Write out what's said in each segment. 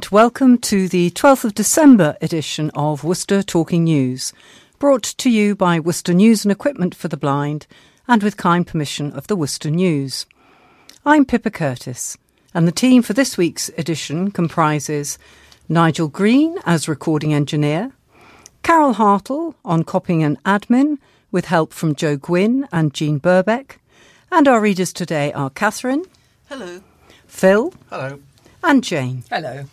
and welcome to the 12th of December edition of Worcester Talking News, brought to you by Worcester News and Equipment for the Blind and with kind permission of the Worcester News. I'm Pippa Curtis, and the team for this week's edition comprises Nigel Green as recording engineer, Carol Hartle on copying and admin with help from Joe Gwynne and Jean Burbeck, and our readers today are Catherine. Hello. Phil. Hello. And Jane. Hello.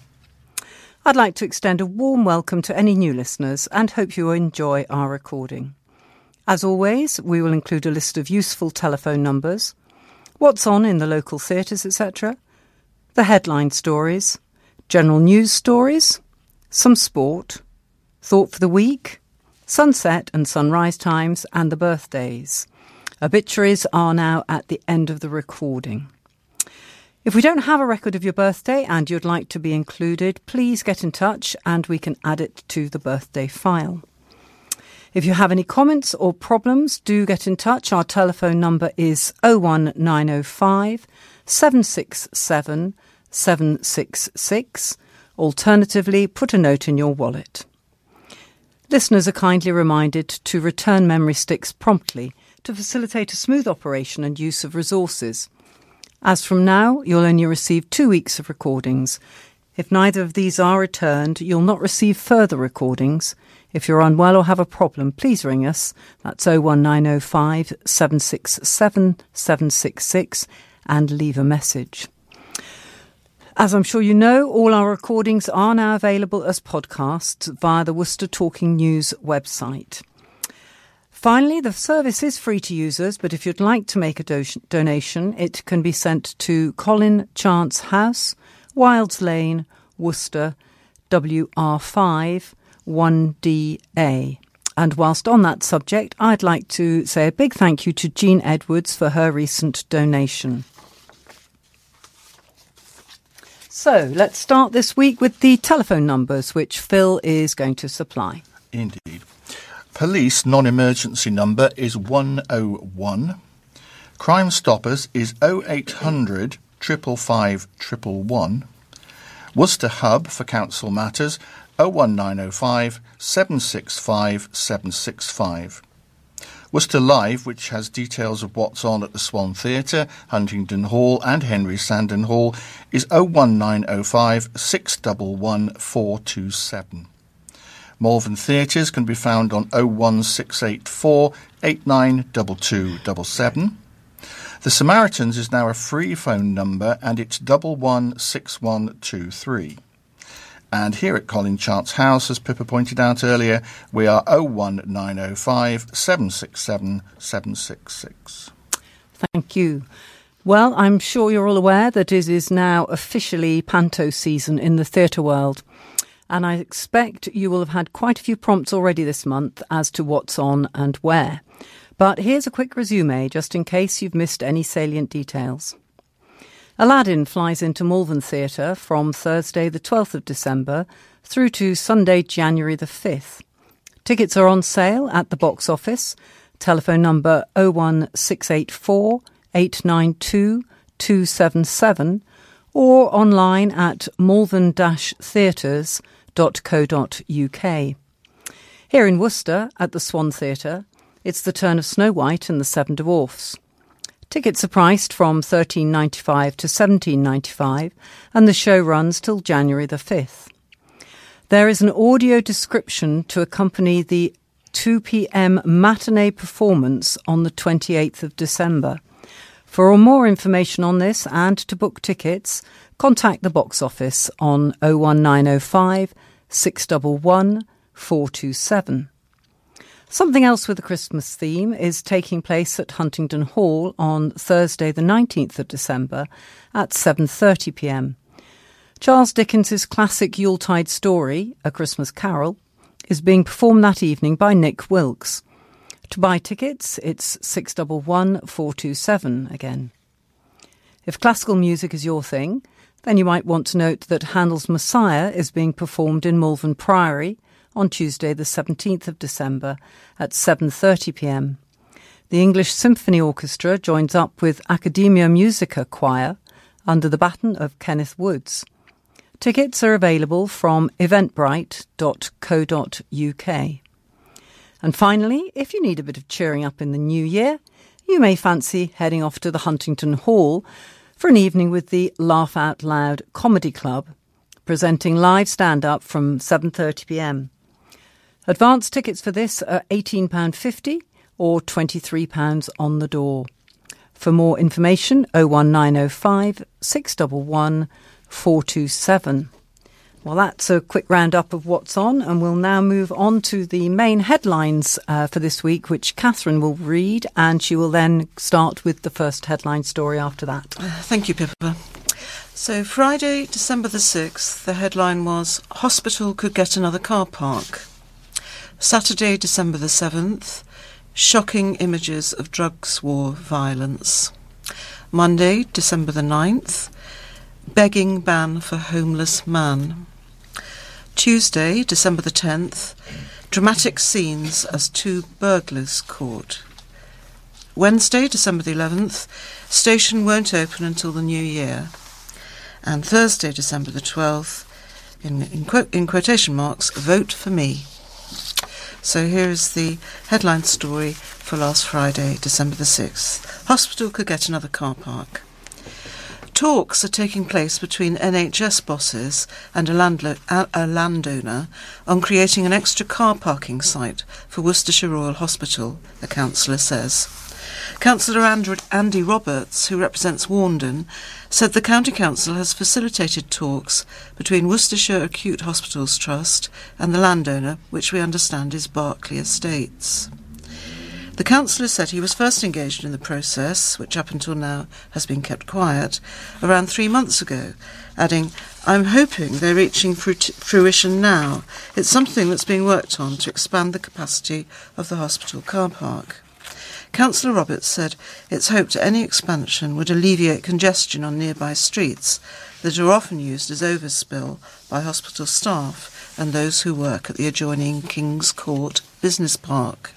I'd like to extend a warm welcome to any new listeners and hope you enjoy our recording. As always, we will include a list of useful telephone numbers, what's on in the local theatres, etc., the headline stories, general news stories, some sport, thought for the week, sunset and sunrise times, and the birthdays. Obituaries are now at the end of the recording. If we don't have a record of your birthday and you'd like to be included, please get in touch and we can add it to the birthday file. If you have any comments or problems, do get in touch. Our telephone number is 01905 767 766. Alternatively, put a note in your wallet. Listeners are kindly reminded to return memory sticks promptly to facilitate a smooth operation and use of resources. As from now, you'll only receive 2 weeks of recordings. If neither of these are returned, you'll not receive further recordings. If you're unwell or have a problem, please ring us. That's 01905 767 766 and leave a message. As I'm sure you know, all our recordings are now available as podcasts via the Worcester Talking News website. Finally, the service is free to users, but if you'd like to make a donation, it can be sent to Colin Chance House, Wilds Lane, Worcester, WR5 1DA. And whilst on that subject, I'd like to say a big thank you to Jean Edwards for her recent donation. So let's start this week with the telephone numbers, which Phil is going to supply. Indeed. Police non-emergency number is 101. Crime Stoppers is 0800 555 111. Worcester Hub for council matters 01905 765 765. Worcester Live, which has details of what's on at the Swan Theatre, Huntingdon Hall and Henry Sandon Hall, is 01905 611 427. Malvern Theatres can be found on 01684 892277. The Samaritans is now a free phone number and it's 116123. And here at Colin Chance House, as Pippa pointed out earlier, we are 01905 767 766. Thank you. Well, I'm sure you're all aware that it is now officially panto season in the theatre world. And I expect you will have had quite a few prompts already this month as to what's on and where. But here's a quick resume, just in case you've missed any salient details. Aladdin flies into Malvern Theatre from Thursday the 12th of December through to Sunday, January the 5th. Tickets are on sale at the box office. Telephone number 01684 892 277 or online at malvern-theatres.co.uk. Here in Worcester, at the Swan Theatre, it's the turn of Snow White and the Seven Dwarfs. Tickets are priced from £13.95 to £17.95, and the show runs till January the 5th. There is an audio description to accompany the 2pm matinee performance on the 28th of December. For more information on this and to book tickets, contact the box office on 01905 611 427. Something else with a Christmas theme is taking place at Huntingdon Hall on Thursday the 19th of December at 7:30pm. Charles Dickens's classic Yuletide story, A Christmas Carol, is being performed that evening by Nick Wilkes. To buy tickets, it's 611427 again. If classical music is your thing, then you might want to note that Handel's Messiah is being performed in Malvern Priory on Tuesday the 17th of December at 7:30pm. The English Symphony Orchestra joins up with Academia Musica Choir under the baton of Kenneth Woods. Tickets are available from eventbrite.co.uk. And finally, if you need a bit of cheering up in the new year, you may fancy heading off to the Huntingdon Hall for an evening with the Laugh Out Loud Comedy Club, presenting live stand-up from 7:30pm. Advance tickets for this are £18.50 or £23 on the door. For more information, 01905 611 427. Well, that's a quick roundup of what's on, and we'll now move on to the main headlines for this week, which Catherine will read, and she will then start with the first headline story after that. Thank you, Pippa. So Friday, December the 6th, the headline was Hospital Could Get Another Car Park. Saturday, December the 7th, Shocking Images of Drugs War Violence. Monday, December the 9th, Begging Ban for Homeless Man. Tuesday, December the 10th, Dramatic Scenes as Two Burglars Caught. Wednesday, December the 11th, Station Won't Open Until the New Year. And Thursday, December the 12th, in quotation marks, Vote for Me. So here is the headline story for last Friday, December the 6th. Hospital could get another car park. Talks are taking place between NHS bosses and a landowner on creating an extra car parking site for Worcestershire Royal Hospital, the councillor says. Councillor Andy Roberts, who represents Warndon, said the County Council has facilitated talks between Worcestershire Acute Hospitals Trust and the landowner, which we understand is Berkeley Estates. The councillor said he was first engaged in the process, which up until now has been kept quiet, around 3 months ago, adding, "I'm hoping they're reaching fruition now. It's something that's being worked on to expand the capacity of the hospital car park." Councillor Roberts said it's hoped any expansion would alleviate congestion on nearby streets that are often used as overspill by hospital staff and those who work at the adjoining King's Court Business Park.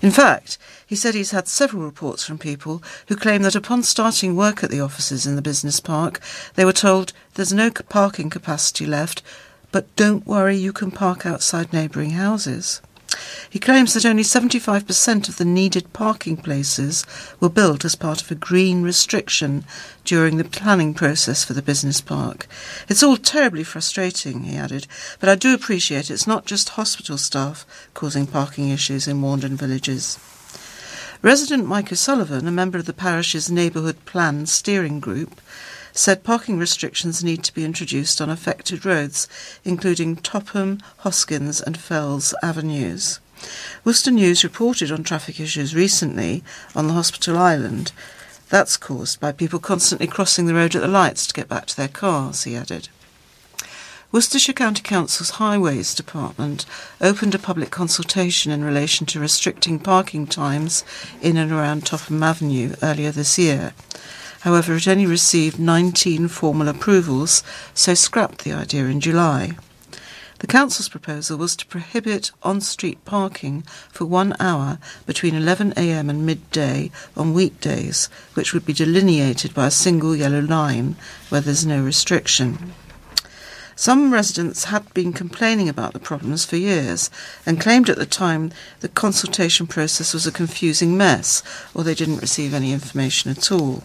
In fact, he said he's had several reports from people who claim that upon starting work at the offices in the business park, they were told there's no parking capacity left, but don't worry, you can park outside neighbouring houses. He claims that only 75% of the needed parking places were built as part of a green restriction during the planning process for the business park. "It's all terribly frustrating," he added, "but I do appreciate it's not just hospital staff causing parking issues in Warndon villages." Resident Michael O'Sullivan, a member of the parish's Neighbourhood Plan Steering Group, said parking restrictions need to be introduced on affected roads, including Topham, Hoskins and Fells Avenues. Worcester News reported on traffic issues recently on the hospital island. That's caused by people constantly crossing the road at the lights to get back to their cars, he added. Worcestershire County Council's Highways Department opened a public consultation in relation to restricting parking times in and around Topham Avenue earlier this year. However, it only received 19 formal approvals, so scrapped the idea in July. The council's proposal was to prohibit on-street parking for 1 hour between 11 a.m. and midday on weekdays, which would be delineated by a single yellow line where there's no restriction. Some residents had been complaining about the problems for years and claimed at the time the consultation process was a confusing mess, or they didn't receive any information at all.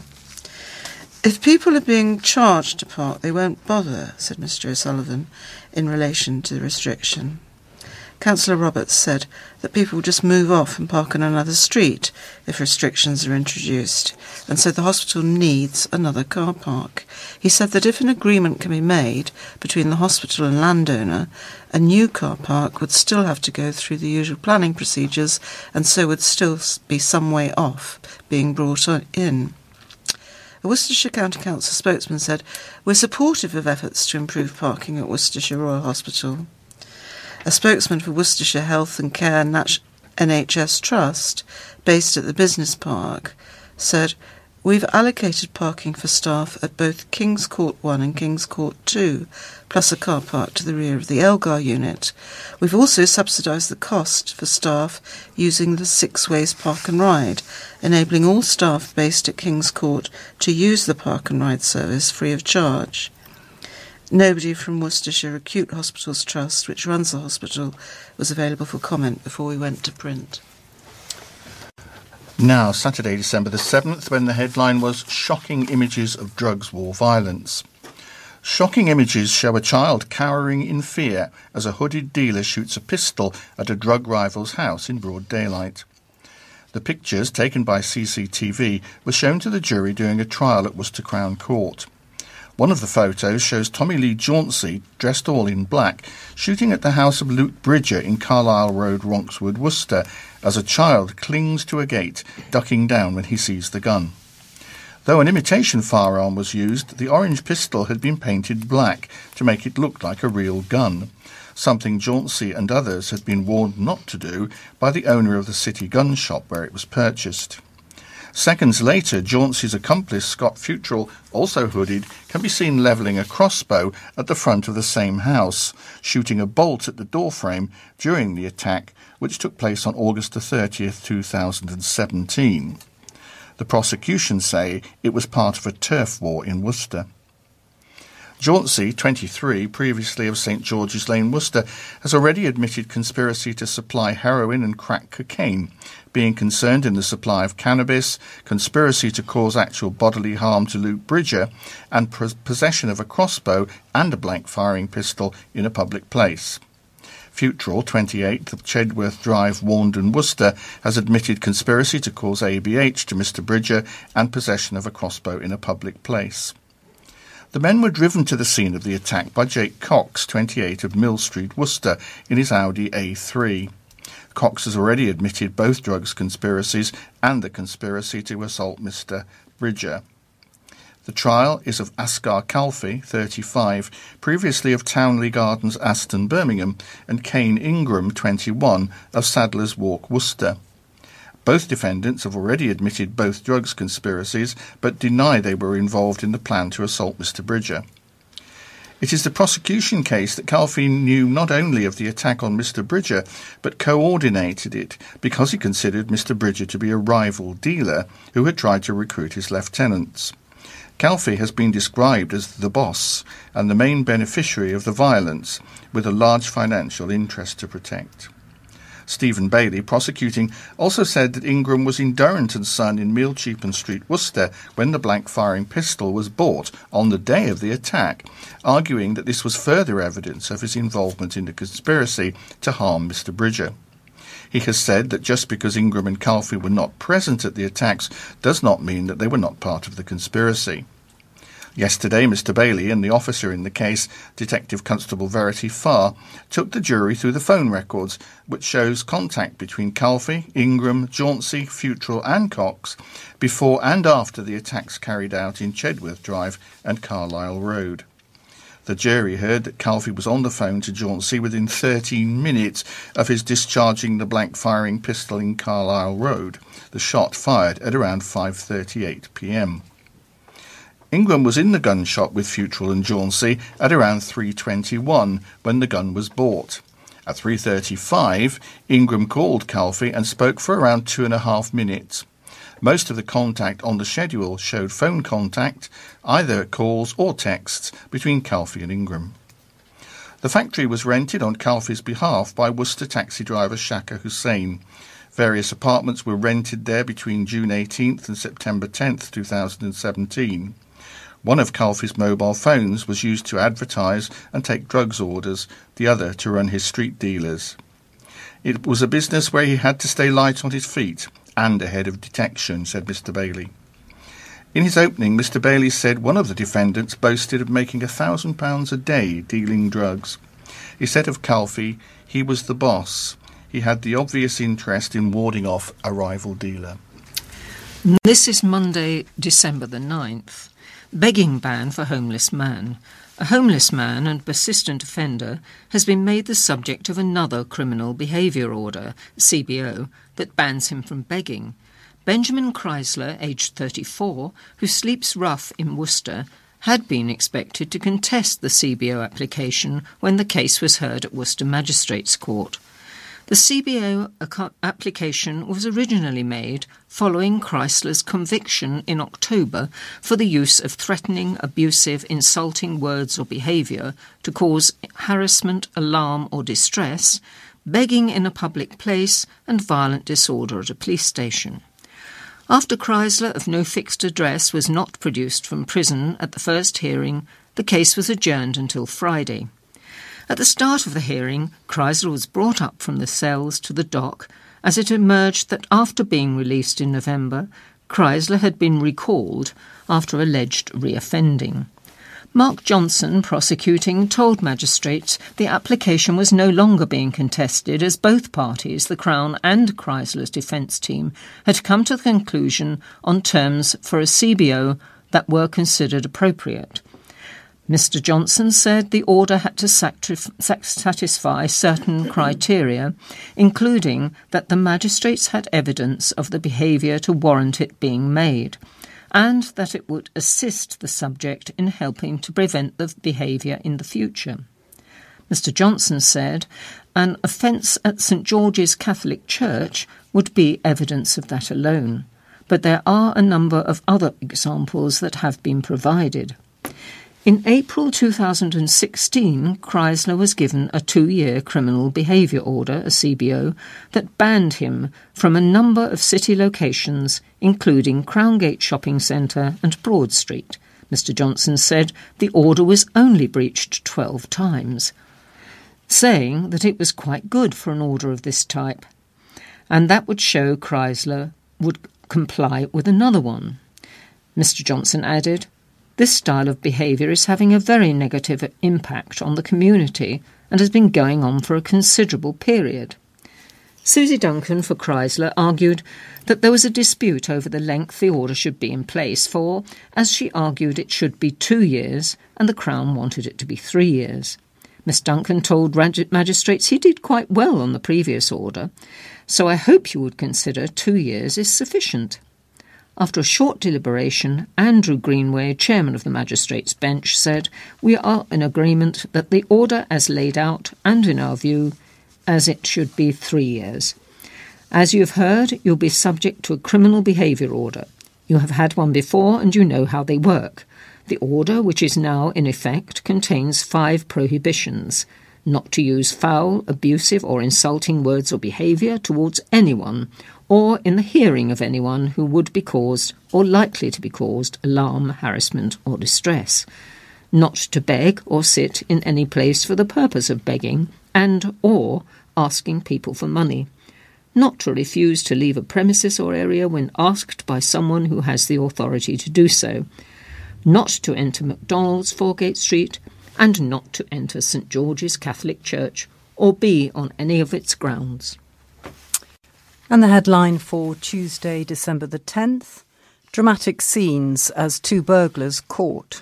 "If people are being charged to park, they won't bother," said Mr O'Sullivan, in relation to the restriction. Councillor Roberts said that people will just move off and park on another street if restrictions are introduced, and so the hospital needs another car park. He said that if an agreement can be made between the hospital and landowner, a new car park would still have to go through the usual planning procedures and so would still be some way off being brought in. A Worcestershire County Council spokesman said, "We're supportive of efforts to improve parking at Worcestershire Royal Hospital." A spokesman for Worcestershire Health and Care NHS Trust, based at the business park, said, "We've allocated parking for staff at both King's Court 1 and King's Court 2, plus a car park to the rear of the Elgar unit. We've also subsidised the cost for staff using the Six Ways Park and Ride, enabling all staff based at King's Court to use the park and ride service free of charge." Nobody from Worcestershire Acute Hospitals Trust, which runs the hospital, was available for comment before we went to print. Now, Saturday, December the 7th, when the headline was Shocking Images of Drugs War Violence. Shocking images show a child cowering in fear as a hooded dealer shoots a pistol at a drug rival's house in broad daylight. The pictures, taken by CCTV, were shown to the jury during a trial at Worcester Crown Court. One of the photos shows Tommy Lee Jauncey, dressed all in black, shooting at the house of Luke Bridger in Carlisle Road, Ronkswood, Worcester, as a child clings to a gate, ducking down when he sees the gun. Though an imitation firearm was used, the orange pistol had been painted black to make it look like a real gun, something Jauncey and others had been warned not to do by the owner of the City Gun Shop where it was purchased. Seconds later, Jauncey's accomplice, Scott Futrell, also hooded, can be seen levelling a crossbow at the front of the same house, shooting a bolt at the doorframe during the attack, which took place on August 30, 2017. The prosecution say it was part of a turf war in Worcester. Jauncey, 23, previously of St George's Lane, Worcester, has already admitted conspiracy to supply heroin and crack cocaine, being concerned in the supply of cannabis, conspiracy to cause actual bodily harm to Luke Bridger, and possession of a crossbow and a blank firing pistol in a public place. Futrell, 28, of Chedworth Drive, Warndon, Worcester, has admitted conspiracy to cause ABH to Mr Bridger and possession of a crossbow in a public place. The men were driven to the scene of the attack by Jake Cox, 28, of Mill Street, Worcester, in his Audi A3. Cox has already admitted both drugs conspiracies and the conspiracy to assault Mr. Bridger. The trial is of Askar Kalfi, 35, previously of Townley Gardens, Aston, Birmingham, and Kane Ingram, 21, of Sadler's Walk, Worcester. Both defendants have already admitted both drugs conspiracies, but deny they were involved in the plan to assault Mr Bridger. It is the prosecution case that Kalfi knew not only of the attack on Mr Bridger, but coordinated it because he considered Mr Bridger to be a rival dealer who had tried to recruit his lieutenants. Kalfi has been described as the boss and the main beneficiary of the violence, with a large financial interest to protect. Stephen Bailey, prosecuting, also said that Ingram was in Durrant & Son in Mealcheapen Street, Worcester, when the blank firing pistol was bought on the day of the attack, arguing that this was further evidence of his involvement in the conspiracy to harm Mr Bridger. He has said that just because Ingram and Kalfi were not present at the attacks does not mean that they were not part of the conspiracy. Yesterday, Mr Bailey and the officer in the case, Detective Constable Verity Farr, took the jury through the phone records, which shows contact between Kalfi, Ingram, Jauncey, Futrell and Cox before and after the attacks carried out in Chedworth Drive and Carlisle Road. The jury heard that Kalfi was on the phone to Jauncey within 13 minutes of his discharging the blank firing pistol in Carlisle Road, the shot fired at around 5:38 p.m. Ingram was in the gun shop with Futrell and Jauncey at around 3:21 when the gun was bought. At 3:35, Ingram called Kalfi and spoke for around 2.5 minutes. Most of the contact on the schedule showed phone contact, either calls or texts, between Kalfi and Ingram. The factory was rented on Kalfi's behalf by Worcester taxi driver Shaka Hussain. Various apartments were rented there between June 18th and September 10th, 2017. One of Kalfi's mobile phones was used to advertise and take drugs orders, the other to run his street dealers. It was a business where he had to stay light on his feet and ahead of detection, said Mr Bailey. In his opening, Mr Bailey said one of the defendants boasted of making £1,000 a day dealing drugs. He said of Kalfi, he was the boss. He had the obvious interest in warding off a rival dealer. This is Monday, December the 9th. Begging ban for homeless man. A homeless man and persistent offender has been made the subject of another criminal behaviour order, CBO, that bans him from begging. Benjamin Chrysler, aged 34, who sleeps rough in Worcester, had been expected to contest the CBO application when the case was heard at Worcester Magistrates' Court. The The CBO application was originally made following Chrysler's conviction in October for the use of threatening, abusive, insulting words or behaviour to cause harassment, alarm or distress, begging in a public place and violent disorder at a police station. After Chrysler of no fixed address was not produced from prison at the first hearing, the case was adjourned until Friday. At the start of the hearing, Chrysler was brought up from the cells to the dock as it emerged that after being released in November, Chrysler had been recalled after alleged reoffending. Mark Johnson, prosecuting, told magistrates the application was no longer being contested as both parties, the Crown and Chrysler's defence team, had come to the conclusion on terms for a CBO that were considered appropriate. Mr Johnson said the order had to satisfy certain criteria, including that the magistrates had evidence of the behaviour to warrant it being made, and that it would assist the subject in helping to prevent the behaviour in the future. Mr Johnson said an offence at St George's Catholic Church would be evidence of that alone, but there are a number of other examples that have been provided. In April 2016, Chrysler was given a 2-year criminal behaviour order, a CBO, that banned him from a number of city locations, including Crowngate Shopping Centre and Broad Street. Mr Johnson said the order was only breached 12 times, saying that it was quite good for an order of this type, and that would show Chrysler would comply with another one. Mr Johnson added, "This style of behaviour is having a very negative impact on the community and has been going on for a considerable period." Susie Duncan for Chrysler argued that there was a dispute over the length the order should be in place for, as she argued it should be 2 years and the Crown wanted it to be 3 years. Miss Duncan told magistrates he did quite well on the previous order, so I hope you would consider 2 years is sufficient. After a short deliberation, Andrew Greenway, chairman of the magistrates' bench, said, "We are in agreement that the order as laid out and, in our view, as it should be 3 years. As you've heard, you'll be subject to a criminal behaviour order. You have had one before and you know how they work. The order, which is now in effect, contains 5 prohibitions: not to use foul, abusive or insulting words or behaviour towards anyone or in the hearing of anyone who would be caused or likely to be caused alarm, harassment or distress, not to beg or sit in any place for the purpose of begging and or asking people for money, not to refuse to leave a premises or area when asked by someone who has the authority to do so, not to enter McDonald's, Forgate Street, and not to enter St George's Catholic Church or be on any of its grounds." And the headline for Tuesday, December the 10th, "Dramatic Scenes as Two Burglars Caught."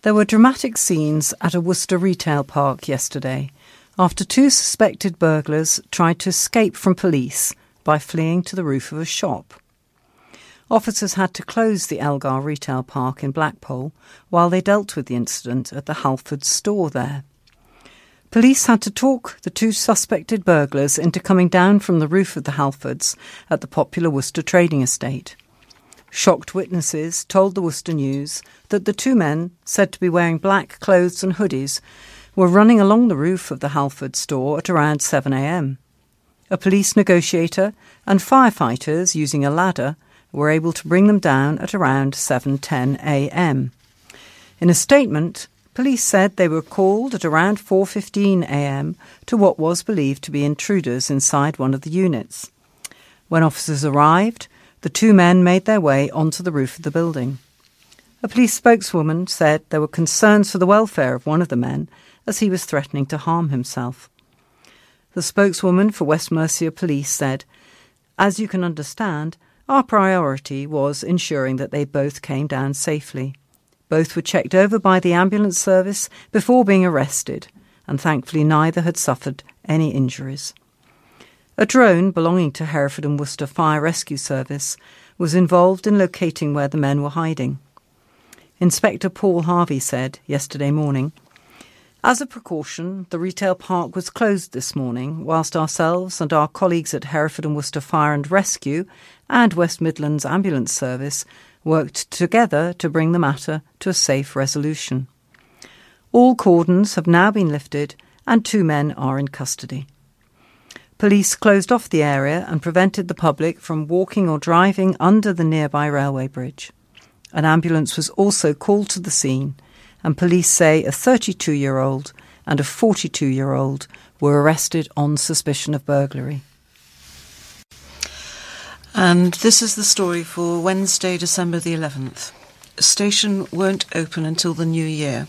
There were dramatic scenes at a Worcester retail park yesterday after 2 suspected burglars tried to escape from police by fleeing to the roof of a shop. Officers had to close the Elgar retail park in Blackpool while they dealt with the incident at the Halfords store there. Police had to talk the 2 suspected burglars into coming down from the roof of the Halfords at the popular Worcester trading estate. Shocked witnesses told the Worcester News that the 2 men, said to be wearing black clothes and hoodies, were running along the roof of the Halfords store at around 7 a.m. A police negotiator and firefighters, using a ladder, were able to bring them down at around 7:10 a.m. In a statement, police said they were called at around 4:15 a.m. to what was believed to be intruders inside one of the units. When officers arrived, the 2 men made their way onto the roof of the building. A police spokeswoman said there were concerns for the welfare of one of the men as he was threatening to harm himself. The spokeswoman for West Mercia Police said, "As you can understand, our priority was ensuring that they both came down safely. Both were checked over by the ambulance service before being arrested, and thankfully neither had suffered any injuries." A drone belonging to Hereford and Worcester Fire Rescue Service was involved in locating where the men were hiding. Inspector Paul Harvey said yesterday morning, As a precaution, the retail park was closed this morning, whilst ourselves and our colleagues at Hereford and Worcester Fire and Rescue and West Midlands Ambulance Service worked together to bring the matter to a safe resolution. All cordons have now been lifted and 2 men are in custody. Police closed off the area and prevented the public from walking or driving under the nearby railway bridge. An ambulance was also called to the scene, and police say a 32-year-old and a 42-year-old were arrested on suspicion of burglary. And this is the story for Wednesday, December the 11th. A station won't open until the new year.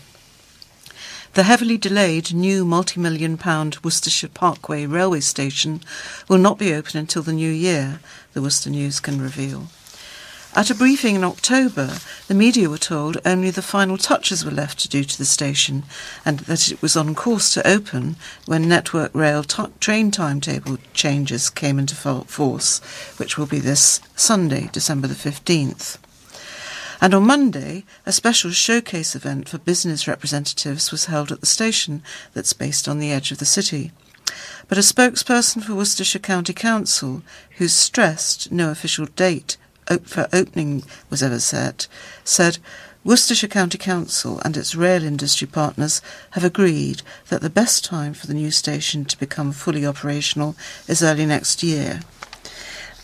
The heavily delayed new multi-million-pound Worcestershire Parkway railway station will not be open until the new year, the Worcester News can reveal. At a briefing in October, the media were told only the final touches were left to do to the station and that it was on course to open when Network Rail train timetable changes came into force, which will be this Sunday, December the 15th. And on Monday, a special showcase event for business representatives was held at the station that's based on the edge of the city. But a spokesperson for Worcestershire County Council, who stressed no official date for opening was ever set, said Worcestershire County Council and its rail industry partners have agreed that the best time for the new station to become fully operational is early next year,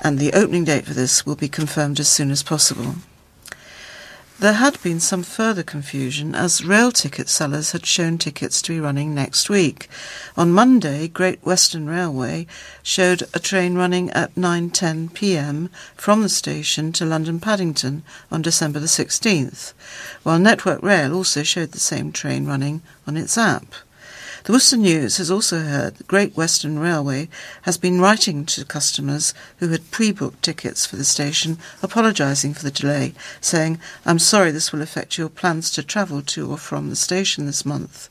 and the opening date for this will be confirmed as soon as possible. There had been some further confusion as rail ticket sellers had shown tickets to be running next week. On Monday, Great Western Railway showed a train running at 9:10pm from the station to London Paddington on December the 16th, while Network Rail also showed the same train running on its app. The Worcester News has also heard that Great Western Railway has been writing to customers who had pre-booked tickets for the station, apologising for the delay, saying, "I'm sorry this will affect your plans to travel to or from the station this month.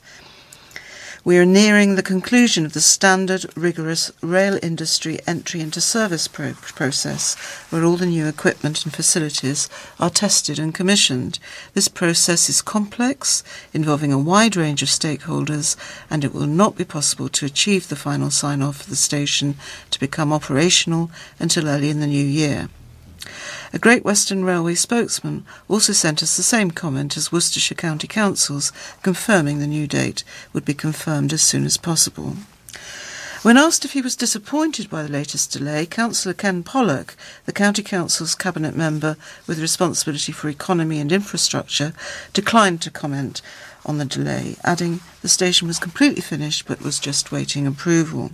We are nearing the conclusion of the standard, rigorous rail industry entry into service process, where all the new equipment and facilities are tested and commissioned. This process is complex, involving a wide range of stakeholders, and it will not be possible to achieve the final sign-off for the station to become operational until early in the new year." A Great Western Railway spokesman also sent us the same comment as Worcestershire County Council's, confirming the new date would be confirmed as soon as possible. When asked if he was disappointed by the latest delay, Councillor Ken Pollock, the County Council's Cabinet member with responsibility for economy and infrastructure, declined to comment on the delay, adding the station was completely finished but was just waiting approval.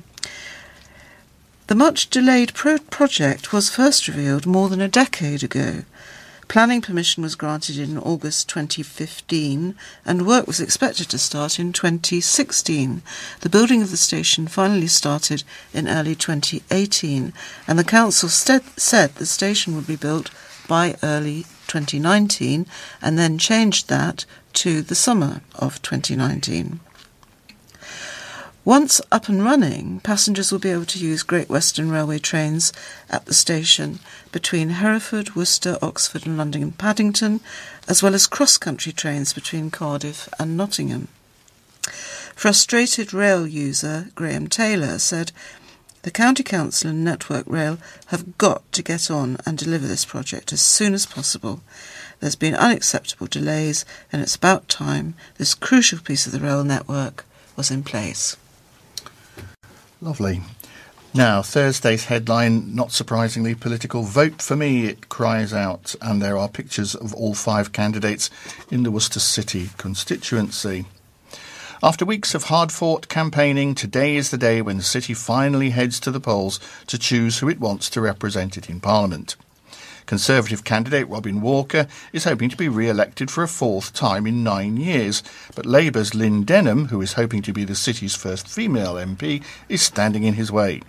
The much-delayed project was first revealed more than a decade ago. Planning permission was granted in August 2015 and work was expected to start in 2016. The building of the station finally started in early 2018 and the council said the station would be built by early 2019 and then changed that to the summer of 2019. Once up and running, passengers will be able to use Great Western Railway trains at the station between Hereford, Worcester, Oxford and London and Paddington, as well as cross-country trains between Cardiff and Nottingham. Frustrated rail user Graham Taylor said, "The County Council and Network Rail have got to get on and deliver this project as soon as possible. There's been unacceptable delays and it's about time this crucial piece of the rail network was in place." Lovely. Now, Thursday's headline, not surprisingly political. "Vote for me," it cries out, and there are pictures of all 5 candidates in the Worcester City constituency. After weeks of hard-fought campaigning, today is the day when the city finally heads to the polls to choose who it wants to represent it in Parliament. Conservative candidate Robin Walker is hoping to be re-elected for a 4th time in 9 years, but Labour's Lynn Denham, who is hoping to be the city's first female MP, is standing in his way.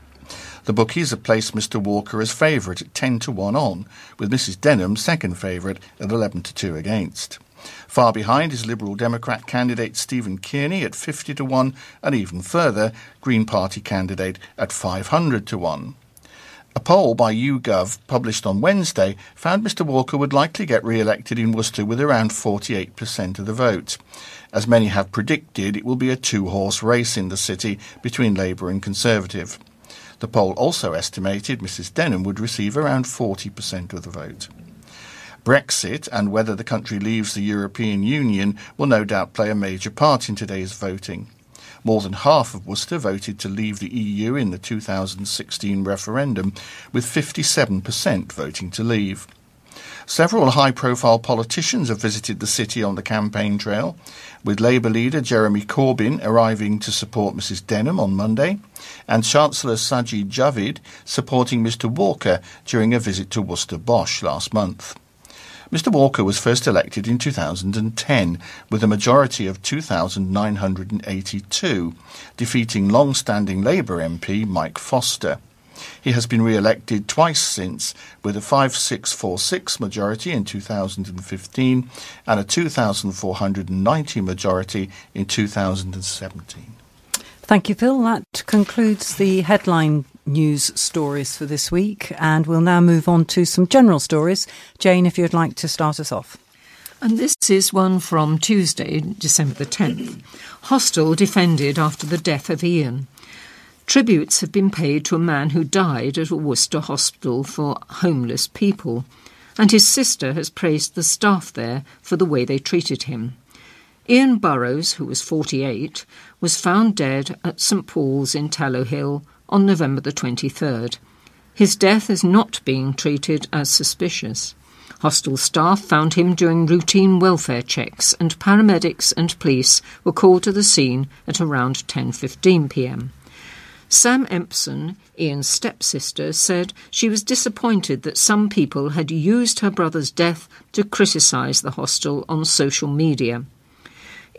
The bookies have placed Mr Walker as favourite at 10-1 on, with Mrs Denham second favourite at 11-2 against. Far behind is Liberal Democrat candidate Stephen Kearney at 50-1, and even further, Green Party candidate at 500-1. A poll by YouGov published on Wednesday found Mr Walker would likely get re-elected in Worcester with around 48% of the vote. As many have predicted, it will be a two-horse race in the city between Labour and Conservative. The poll also estimated Mrs Denham would receive around 40% of the vote. Brexit and whether the country leaves the European Union will no doubt play a major part in today's voting. More than half of Worcester voted to leave the EU in the 2016 referendum, with 57% voting to leave. Several high-profile politicians have visited the city on the campaign trail, with Labour leader Jeremy Corbyn arriving to support Mrs Denham on Monday, and Chancellor Sajid Javid supporting Mr Walker during a visit to Worcester Bosch last month. Mr Walker was first elected in 2010 with a majority of 2,982, defeating long-standing Labour MP Mike Foster. He has been re-elected twice since, with a 5,646 majority in 2015 and a 2,490 majority in 2017. Thank you, Phil. That concludes the headline news stories for this week, and we'll now move on to some general stories. Jane, if you'd like to start us off. And this is one from Tuesday, December the 10th. Hostel defended after the death of Ian. Tributes have been paid to a man who died at a Worcester hospital for homeless people, and his sister has praised the staff there for the way they treated him. Ian Burrows, who was 48, was found dead at St Paul's in Tallow Hill on November the 23rd. His death is not being treated as suspicious. Hostel staff found him during routine welfare checks, and paramedics and police were called to the scene at around 10:15 p.m. Sam Empson, Ian's stepsister, said she was disappointed that some people had used her brother's death to criticise the hostel on social media.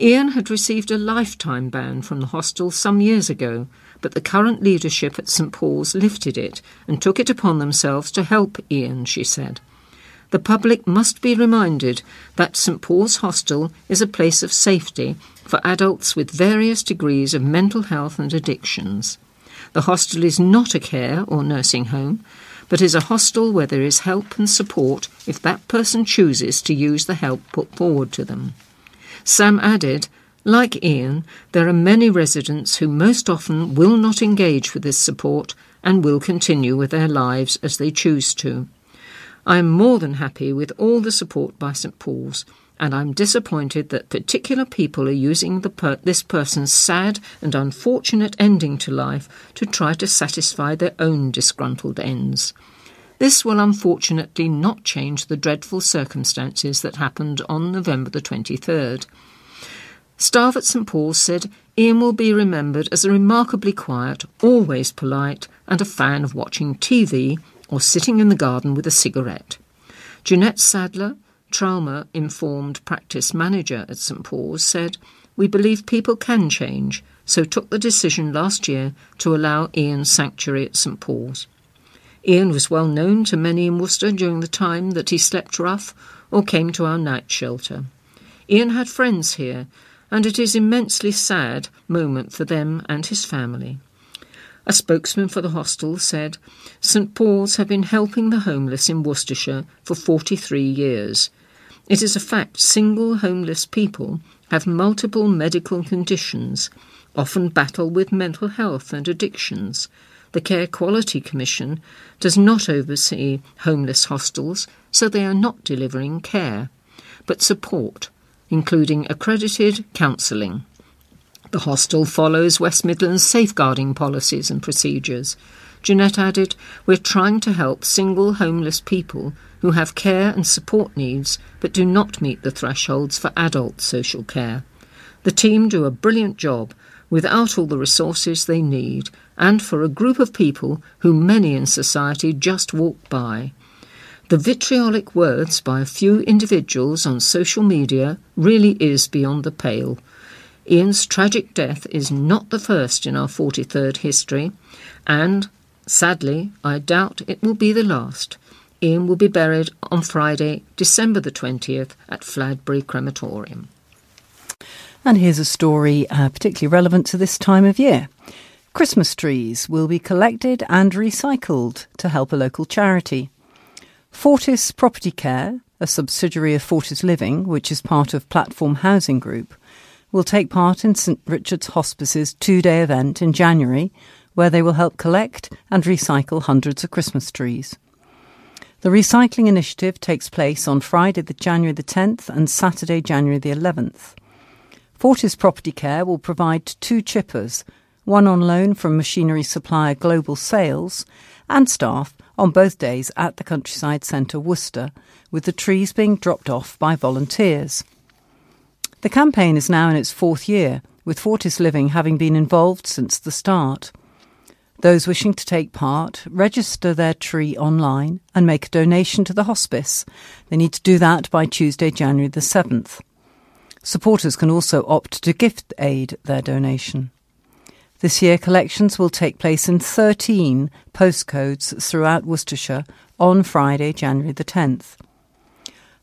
Ian had received a lifetime ban from the hostel some years ago, but the current leadership at St Paul's lifted it and took it upon themselves to help Ian, she said. The public must be reminded that St Paul's Hostel is a place of safety for adults with various degrees of mental health and addictions. The hostel is not a care or nursing home, but is a hostel where there is help and support if that person chooses to use the help put forward to them. Sam added, like Ian, there are many residents who most often will not engage with this support and will continue with their lives as they choose to. I am more than happy with all the support by St Paul's, and I'm disappointed that particular people are using this person's sad and unfortunate ending to life to try to satisfy their own disgruntled ends. This will unfortunately not change the dreadful circumstances that happened on November the 23rd. Staff at St Paul's said Ian will be remembered as a remarkably quiet, always polite, and a fan of watching TV or sitting in the garden with a cigarette. Jeanette Sadler, trauma-informed practice manager at St Paul's, said, "We believe people can change, so took the decision last year to allow Ian sanctuary at St Paul's. Ian was well known to many in Worcester during the time that he slept rough or came to our night shelter. Ian had friends here, and it is an immensely sad moment for them and his family." A spokesman for the hostel said, St Paul's have been helping the homeless in Worcestershire for 43 years. It is a fact single homeless people have multiple medical conditions, often battle with mental health and addictions. The Care Quality Commission does not oversee homeless hostels, so they are not delivering care, but support, including accredited counselling. The hostel follows West Midlands safeguarding policies and procedures. Jeanette added, we're trying to help single homeless people who have care and support needs but do not meet the thresholds for adult social care. The team do a brilliant job without all the resources they need and for a group of people who many in society just walk by. The vitriolic words by a few individuals on social media really is beyond the pale. Ian's tragic death is not the first in our 43rd history, and, sadly, I doubt it will be the last. Ian will be buried on Friday, December the 20th at Fladbury Crematorium. And here's a story particularly relevant to this time of year. Christmas trees will be collected and recycled to help a local charity. Fortis Property Care, a subsidiary of Fortis Living, which is part of Platform Housing Group, will take part in St Richard's Hospice's two-day event in January, where they will help collect and recycle hundreds of Christmas trees. The recycling initiative takes place on Friday, January the 10th and Saturday, January the 11th. Fortis Property Care will provide 2 chippers, one on loan from machinery supplier Global Sales, and staff on both days at the Countryside Centre, Worcester, with the trees being dropped off by volunteers. The campaign is now in its 4th year, with Fortis Living having been involved since the start. Those wishing to take part register their tree online and make a donation to the hospice. They need to do that by Tuesday, January the 7th. Supporters can also opt to gift aid their donation. This year, collections will take place in 13 postcodes throughout Worcestershire on Friday, January the 10th.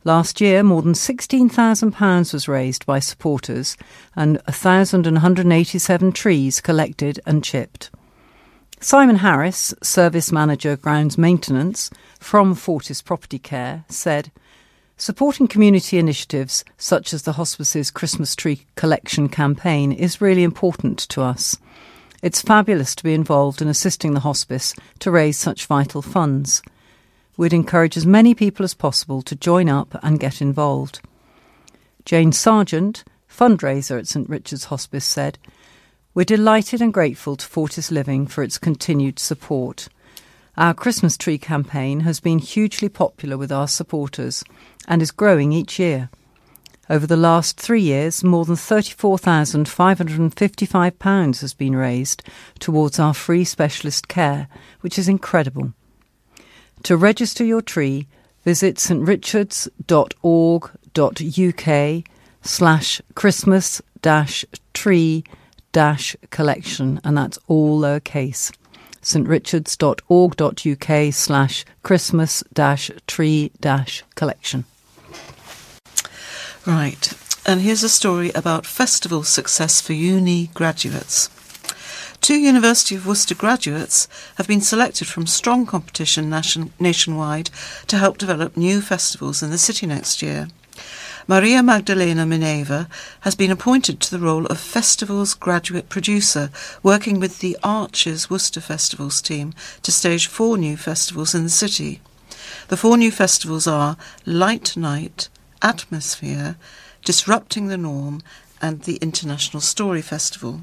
Last year, more than £16,000 was raised by supporters and 1,187 trees collected and chipped. Simon Harris, Service Manager Grounds Maintenance from Fortis Property Care, said, "Supporting community initiatives such as the hospice's Christmas tree collection campaign is really important to us. It's fabulous to be involved in assisting the hospice to raise such vital funds. We'd encourage as many people as possible to join up and get involved." Jane Sargent, fundraiser at St Richard's Hospice, said, "We're delighted and grateful to Fortis Living for its continued support. Our Christmas tree campaign has been hugely popular with our supporters and is growing each year. Over the last 3 years, more than £34,555 has been raised towards our free specialist care, which is incredible." To register your tree, visit strichards.org.uk/Christmas-tree-collection, and that's all lowercase. strichards.org.uk/Christmas-tree-collection. Right, and here's a story about festival success for uni graduates. 2 University of Worcester graduates have been selected from strong competition nationwide to help develop new festivals in the city next year. Maria Magdalena Mineva has been appointed to the role of Festivals Graduate Producer, working with the Arches Worcester Festivals team to stage 4 new festivals in the city. The 4 new festivals are Light Night, Atmosphere, Disrupting the Norm and the International Story Festival.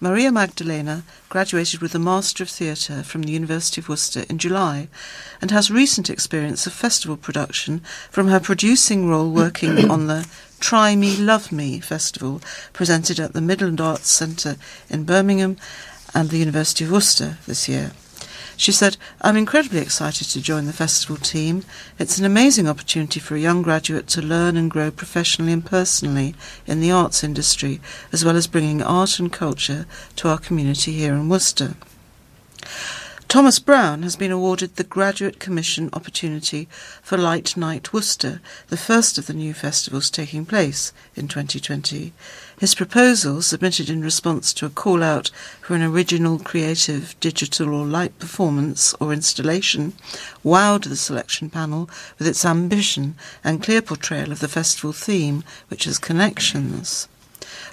Maria Magdalena graduated with a Master of Theatre from the University of Worcester in July and has recent experience of festival production from her producing role working on the Try Me, Love Me festival presented at the Midland Arts Centre in Birmingham and the University of Worcester this year. She said, "I'm incredibly excited to join the festival team. It's an amazing opportunity for a young graduate to learn and grow professionally and personally in the arts industry, as well as bringing art and culture to our community here in Worcester." Thomas Brown has been awarded the Graduate Commission opportunity for Light Night Worcester, the first of the new festivals taking place in 2020. His proposal, submitted in response to a call-out for an original, creative, digital or light performance or installation, wowed the selection panel with its ambition and clear portrayal of the festival theme, which is connections.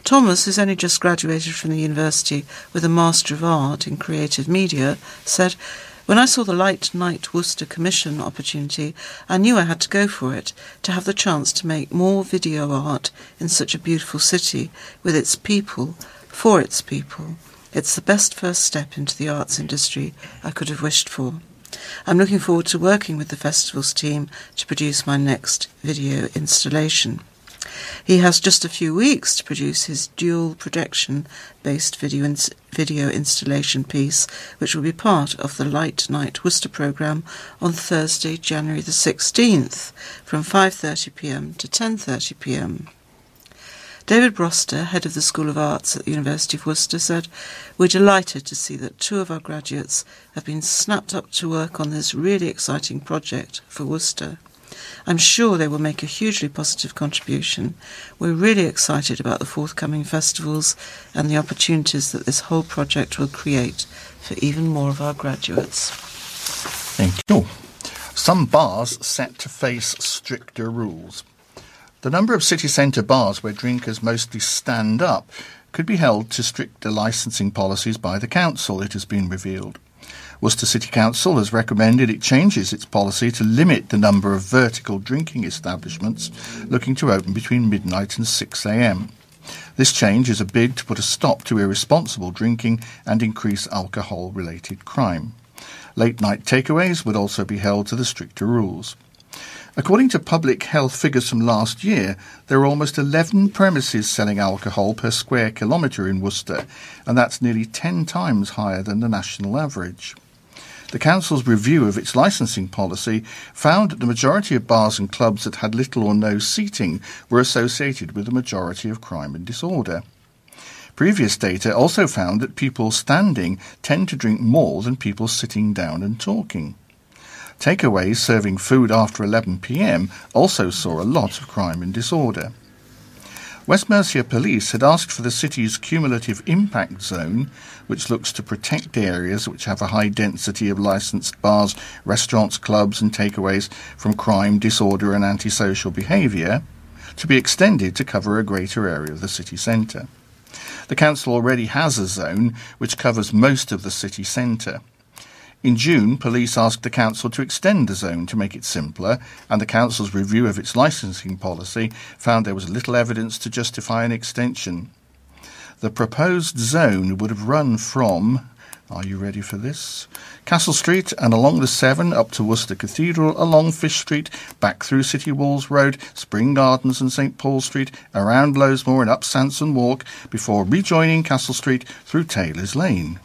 Thomas, who's only just graduated from the university with a Master of Art in Creative Media, said, "When I saw the Light Night Worcester Commission opportunity, I knew I had to go for it, to have the chance to make more video art in such a beautiful city, with its people, for its people. It's the best first step into the arts industry I could have wished for. I'm looking forward to working with the festival's team to produce my next video installation." He has just a few weeks to produce his dual projection-based video installation piece, which will be part of the Light Night Worcester programme on Thursday, January the 16th, from 5:30pm to 10:30pm. David Broster, head of the School of Arts at the University of Worcester, said, "We're delighted to see that 2 of our graduates have been snapped up to work on this really exciting project for Worcester. I'm sure they will make a hugely positive contribution. We're really excited about the forthcoming festivals and the opportunities that this whole project will create for even more of our graduates. Thank you. Some bars set to face stricter rules. The number of city centre bars where drinkers mostly stand up could be held to stricter licensing policies by the council, it has been revealed. Worcester City Council has recommended it changes its policy to limit the number of vertical drinking establishments looking to open between midnight and 6 a.m. This change is a bid to put a stop to irresponsible drinking and increase alcohol-related crime. Late-night takeaways would also be held to the stricter rules. According to public health figures from last year, there are almost 11 premises selling alcohol per square kilometre in Worcester, and that's nearly 10 times higher than the national average. The council's review of its licensing policy found that the majority of bars and clubs that had little or no seating were associated with the majority of crime and disorder. Previous data also found that people standing tend to drink more than people sitting down and talking. Takeaways serving food after 11 p.m. also saw a lot of crime and disorder. West Mercia Police had asked for the city's cumulative impact zone, which looks to protect areas which have a high density of licensed bars, restaurants, clubs and takeaways from crime, disorder and antisocial behaviour, to be extended to cover a greater area of the city centre. The council already has a zone which covers most of the city centre. In June, police asked the council to extend the zone to make it simpler, and the council's review of its licensing policy found there was little evidence to justify an extension. The proposed zone would have run from, are you ready for this? Castle Street and along the Severn up to Worcester Cathedral, along Fish Street, back through City Walls Road, Spring Gardens and St Paul Street, around Lowesmoor and up Sanson Walk, before rejoining Castle Street through Taylor's Lane.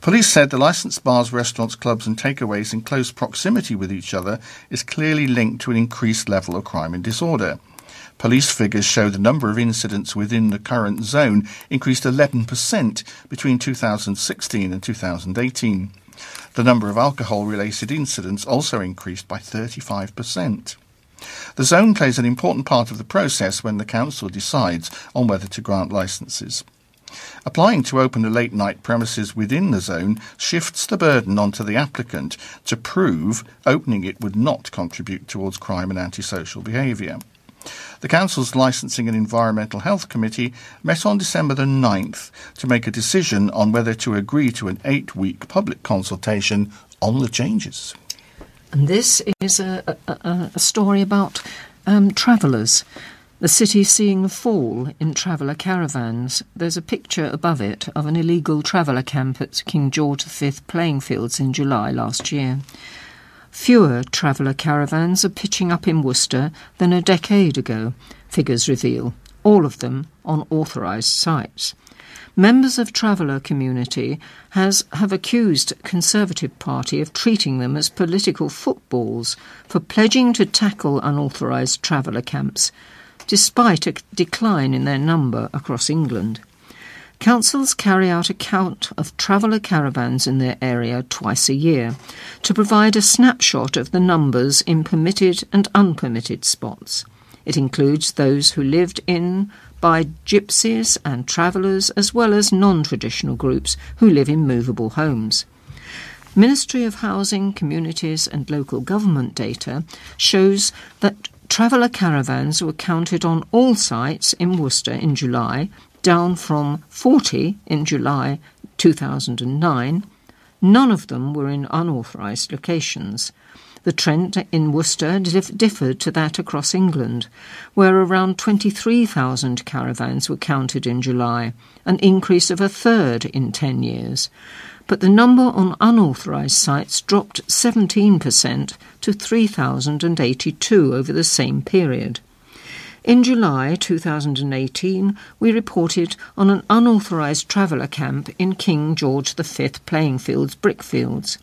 Police said the licensed bars, restaurants, clubs and takeaways in close proximity with each other is clearly linked to an increased level of crime and disorder. Police figures show the number of incidents within the current zone increased 11% between 2016 and 2018. The number of alcohol-related incidents also increased by 35%. The zone plays an important part of the process when the council decides on whether to grant licences. Applying to open a late-night premises within the zone shifts the burden onto the applicant to prove opening it would not contribute towards crime and antisocial behaviour. The Council's Licensing and Environmental Health Committee met on December the 9th to make a decision on whether to agree to an 8-week public consultation on the changes. And this is a story about travellers. The city seeing a fall in traveller caravans. There's a picture above it of an illegal traveller camp at King George V playing fields in July last year. Fewer traveller caravans are pitching up in Worcester than a decade ago, figures reveal, all of them on authorised sites. Members of traveller community have accused Conservative Party of treating them as political footballs for pledging to tackle unauthorised traveller camps, despite a decline in their number across England. Councils carry out a count of traveller caravans in their area twice a year to provide a snapshot of the numbers in permitted and unpermitted spots. It includes those who lived in by gypsies and travellers, as well as non-traditional groups who live in movable homes. Ministry of Housing, Communities and Local Government data shows that traveller caravans were counted on all sites in Worcester in July, down from 40 in July 2009. None of them were in unauthorised locations. The trend in Worcester differed to that across England, where around 23,000 caravans were counted in July, an increase of a third in 10 years. But the number on unauthorised sites dropped 17% to 3,082 over the same period. In July 2018, we reported on an unauthorised traveller camp in King George V playing fields, Brickfields.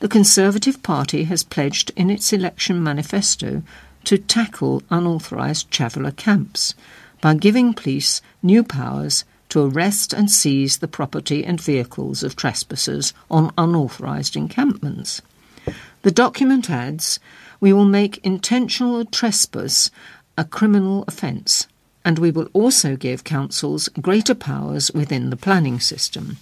The Conservative Party has pledged in its election manifesto to tackle unauthorised traveller camps by giving police new powers to arrest and seize the property and vehicles of trespassers on unauthorised encampments. The document adds, we will make intentional trespass a criminal offence, and we will also give councils greater powers within the planning system.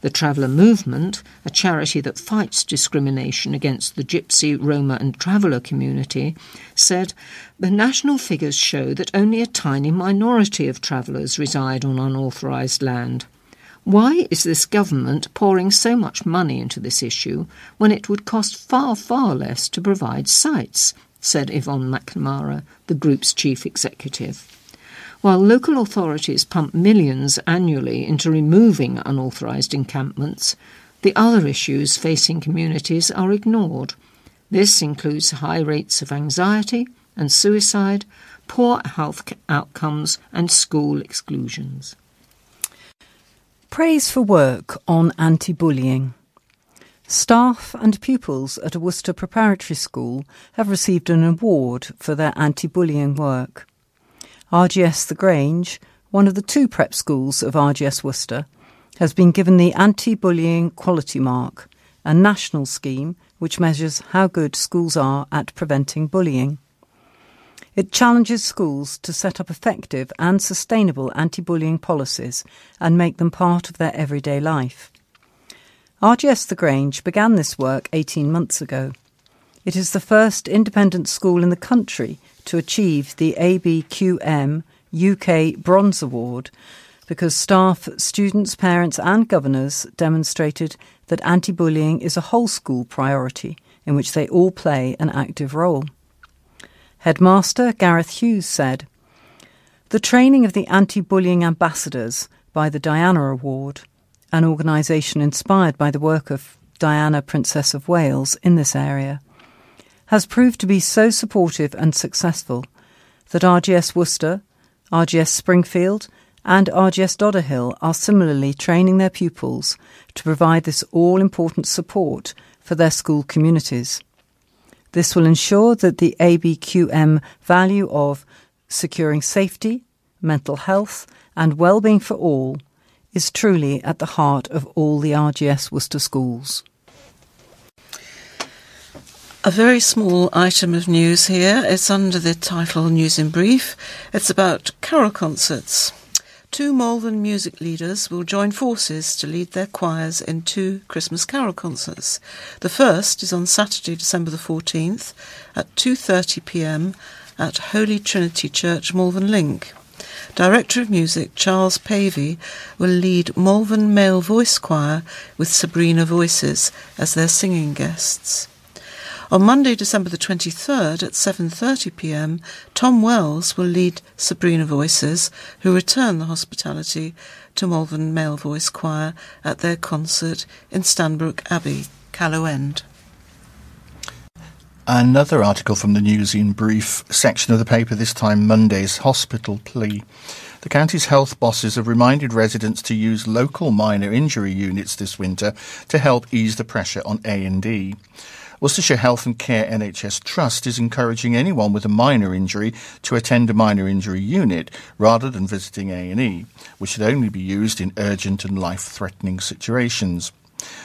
The Traveller Movement, a charity that fights discrimination against the Gypsy, Roma and Traveller community, said, "The national figures show that only a tiny minority of travellers reside on unauthorised land. Why is this government pouring so much money into this issue when it would cost far, far less to provide sites?" said Yvonne McNamara, the group's chief executive. While local authorities pump millions annually into removing unauthorised encampments, the other issues facing communities are ignored. This includes high rates of anxiety and suicide, poor health outcomes and school exclusions. Praise for work on anti-bullying. Staff and pupils at a Worcester preparatory school have received an award for their anti-bullying work. RGS The Grange, one of the two prep schools of RGS Worcester, has been given the Anti-Bullying Quality Mark, a national scheme which measures how good schools are at preventing bullying. It challenges schools to set up effective and sustainable anti-bullying policies and make them part of their everyday life. RGS The Grange began this work 18 months ago. It is the first independent school in the country to achieve the ABQM UK Bronze Award because staff, students, parents and governors demonstrated that anti-bullying is a whole school priority in which they all play an active role. Headmaster Gareth Hughes said, "The training of the Anti-Bullying Ambassadors by the Diana Award, an organisation inspired by the work of Diana, Princess of Wales, in this area, has proved to be so supportive and successful that RGS Worcester, RGS Springfield and RGS Dodderhill are similarly training their pupils to provide this all-important support for their school communities. This will ensure that the ABQM value of securing safety, mental health and well-being for all is truly at the heart of all the RGS Worcester schools." A very small item of news here. It's under the title News in Brief. It's about carol concerts. Two Malvern music leaders will join forces to lead their choirs in two Christmas carol concerts. The first is on Saturday, December the 14th at 2:30pm at Holy Trinity Church, Malvern Link. Director of Music Charles Pavey will lead Malvern Male Voice Choir with Sabrina Voices as their singing guests. On Monday, December the 23rd at 7:30pm, Tom Wells will lead Sabrina Voices, who return the hospitality to Malvern Male Voice Choir at their concert in Stanbrook Abbey, Callow End. Another article from the News in Brief section of the paper, this time Monday's hospital plea. The county's health bosses have reminded residents to use local minor injury units this winter to help ease the pressure on A&E. Worcestershire Health and Care NHS Trust is encouraging anyone with a minor injury to attend a minor injury unit rather than visiting A&E, which should only be used in urgent and life-threatening situations.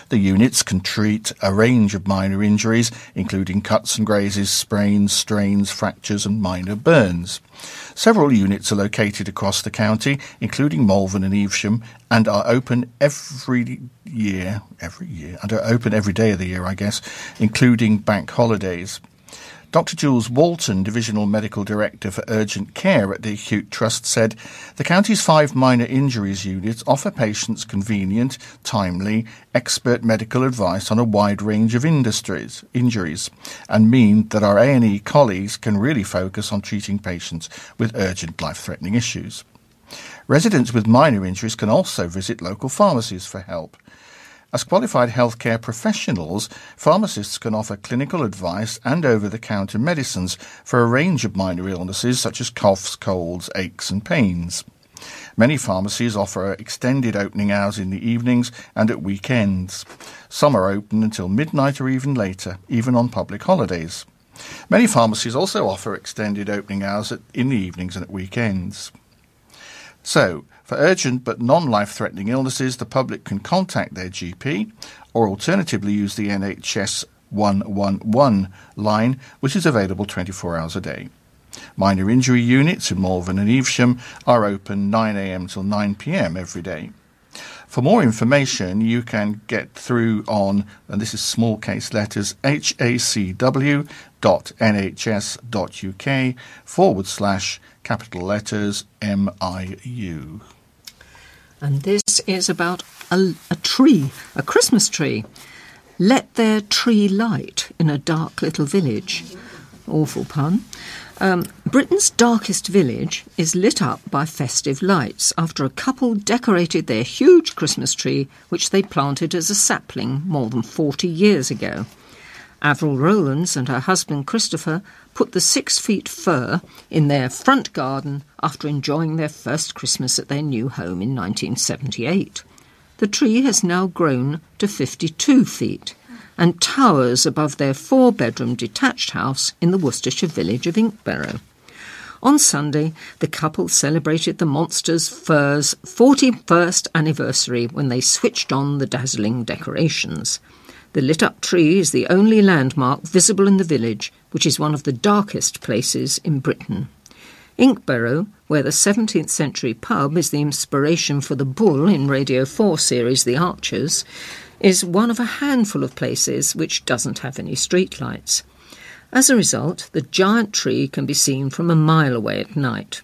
The units can treat a range of minor injuries, including cuts and grazes, sprains, strains, fractures and minor burns. Several units are located across the county, including Malvern and Evesham, and are open every year, and are open every day of the year, I guess, including bank holidays. Dr Jules Walton, Divisional Medical Director for Urgent Care at the Acute Trust, said the county's 5 minor injuries units offer patients convenient, timely, expert medical advice on a wide range of injuries and mean that our A&E colleagues can really focus on treating patients with urgent life-threatening issues. Residents with minor injuries can also visit local pharmacies for help. As qualified healthcare professionals, pharmacists can offer clinical advice and over-the-counter medicines for a range of minor illnesses such as coughs, colds, aches and pains. Many pharmacies offer extended opening hours in the evenings and at weekends. Some are open until midnight or even later, even on public holidays. Many pharmacies also offer extended opening hours in the evenings and at weekends. So, for urgent but non-life-threatening illnesses, the public can contact their GP or alternatively use the NHS 111 line, which is available 24 hours a day. Minor injury units in Malvern and Evesham are open 9 a.m. till 9 p.m. every day. For more information, you can get through on, and this is small case letters, hacw.nhs.uk/MIU. And this is about a tree, a Christmas tree. Let their tree light in a dark little village. Awful pun. Britain's darkest village is lit up by festive lights after a couple decorated their huge Christmas tree, which they planted as a sapling more than 40 years ago. Avril Rowlands and her husband Christopher put the 6 feet fir in their front garden after enjoying their first Christmas at their new home in 1978. The tree has now grown to 52 feet. And towers above their 4-bedroom detached house in the Worcestershire village of Inkbarrow. On Sunday, the couple celebrated the Monsters Fir's 41st anniversary when they switched on the dazzling decorations. The lit-up tree is the only landmark visible in the village, which is one of the darkest places in Britain. Inkbarrow, where the 17th century pub is the inspiration for the bull in Radio 4 series The Archers, is one of a handful of places which doesn't have any streetlights. As a result, the giant tree can be seen from a mile away at night.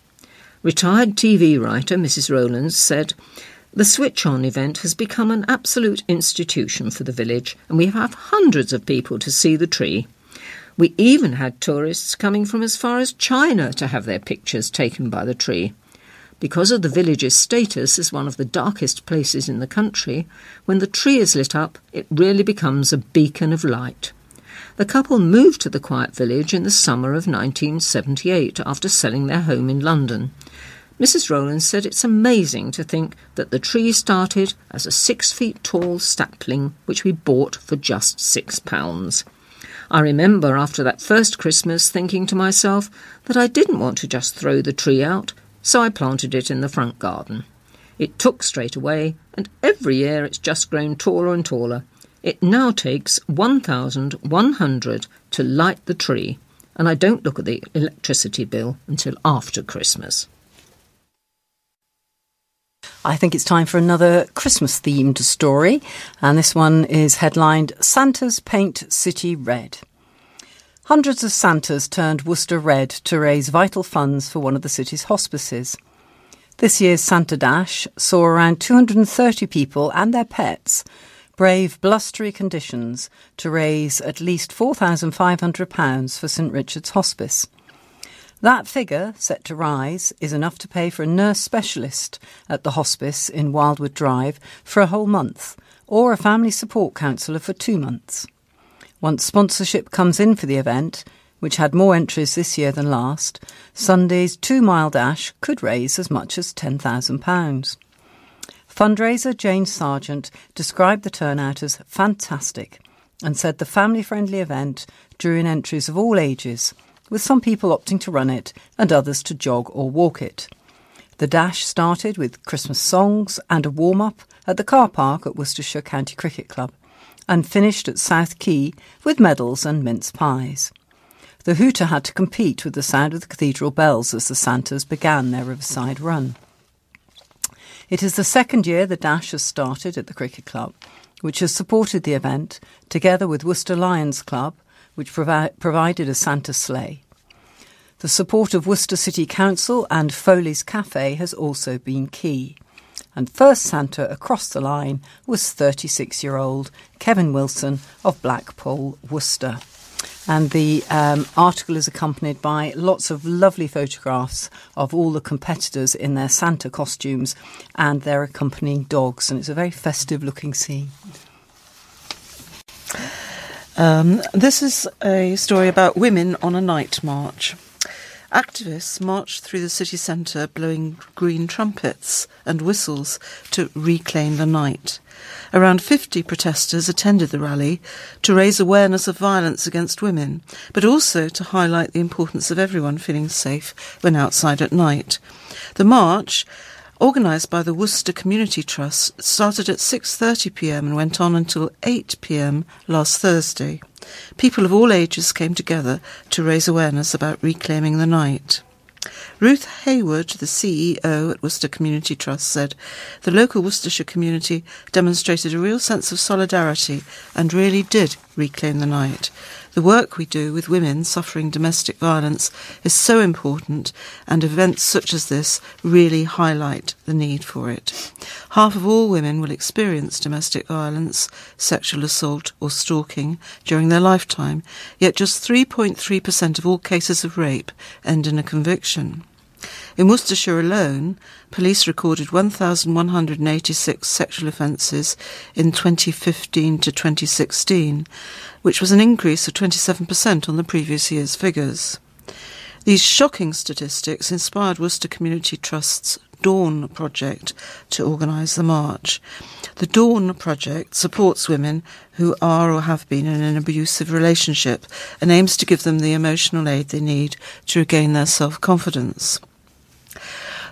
Retired TV writer Mrs. Rowlands said, "The switch-on event has become an absolute institution for the village, and we have hundreds of people to see the tree. We even had tourists coming from as far as China to have their pictures taken by the tree." Because of the village's status as one of the darkest places in the country, when the tree is lit up, it really becomes a beacon of light. The couple moved to the quiet village in the summer of 1978 after selling their home in London. Mrs. Rowlands said it's amazing to think that the tree started as a 6 feet tall sapling which we bought for just £6. I remember after that first Christmas thinking to myself that I didn't want to just throw the tree out, so I planted it in the front garden. It took straight away, and every year it's just grown taller and taller. It now takes 1,100 to light the tree, and I don't look at the electricity bill until after Christmas. I think it's time for another Christmas-themed story, and this one is headlined Santas Paint City Red. Hundreds of Santas turned Worcester red to raise vital funds for one of the city's hospices. This year's Santa Dash saw around 230 people and their pets brave blustery conditions to raise at least £4,500 for St Richard's Hospice. That figure, set to rise, is enough to pay for a nurse specialist at the hospice in Wildwood Drive for a whole month, or a family support counsellor for 2 months. Once sponsorship comes in for the event, which had more entries this year than last, Sunday's 2 mile dash could raise as much as £10,000. Fundraiser Jane Sargent described the turnout as fantastic and said the family-friendly event drew in entries of all ages, with some people opting to run it and others to jog or walk it. The dash started with Christmas songs and a warm-up at the car park at Worcestershire County Cricket Club, and finished at South Quay with medals and mince pies. The hooter had to compete with the sound of the cathedral bells as the Santas began their riverside run. It is the second year the dash has started at the Cricket Club, which has supported the event, together with Worcester Lions Club, which provided a Santa sleigh. The support of Worcester City Council and Foley's Cafe has also been key. And first Santa across the line was 36-year-old Kevin Wilson of Blackpool, Worcester. And the article is accompanied by lots of lovely photographs of all the competitors in their Santa costumes and their accompanying dogs. And it's a very festive-looking scene. This is a story about women on a night march. Activists marched through the city centre blowing green trumpets and whistles to reclaim the night. Around 50 protesters attended the rally to raise awareness of violence against women, but also to highlight the importance of everyone feeling safe when outside at night. The march organised by the Worcester Community Trust, started at 6:30pm and went on until 8pm last Thursday. People of all ages came together to raise awareness about reclaiming the night. Ruth Hayward, the CEO at Worcester Community Trust, said, "The local Worcestershire community demonstrated a real sense of solidarity and really did reclaim the night. The work we do with women suffering domestic violence is so important, and events such as this really highlight the need for it. Half of all women will experience domestic violence, sexual assault or stalking during their lifetime, yet just 3.3% of all cases of rape end in a conviction. In Worcestershire alone, police recorded 1,186 sexual offences in 2015 to 2016, which was an increase of 27% on the previous year's figures. These shocking statistics inspired Worcester Community Trust's Dawn Project to organise the march. The Dawn Project supports women who are or have been in an abusive relationship and aims to give them the emotional aid they need to regain their self-confidence.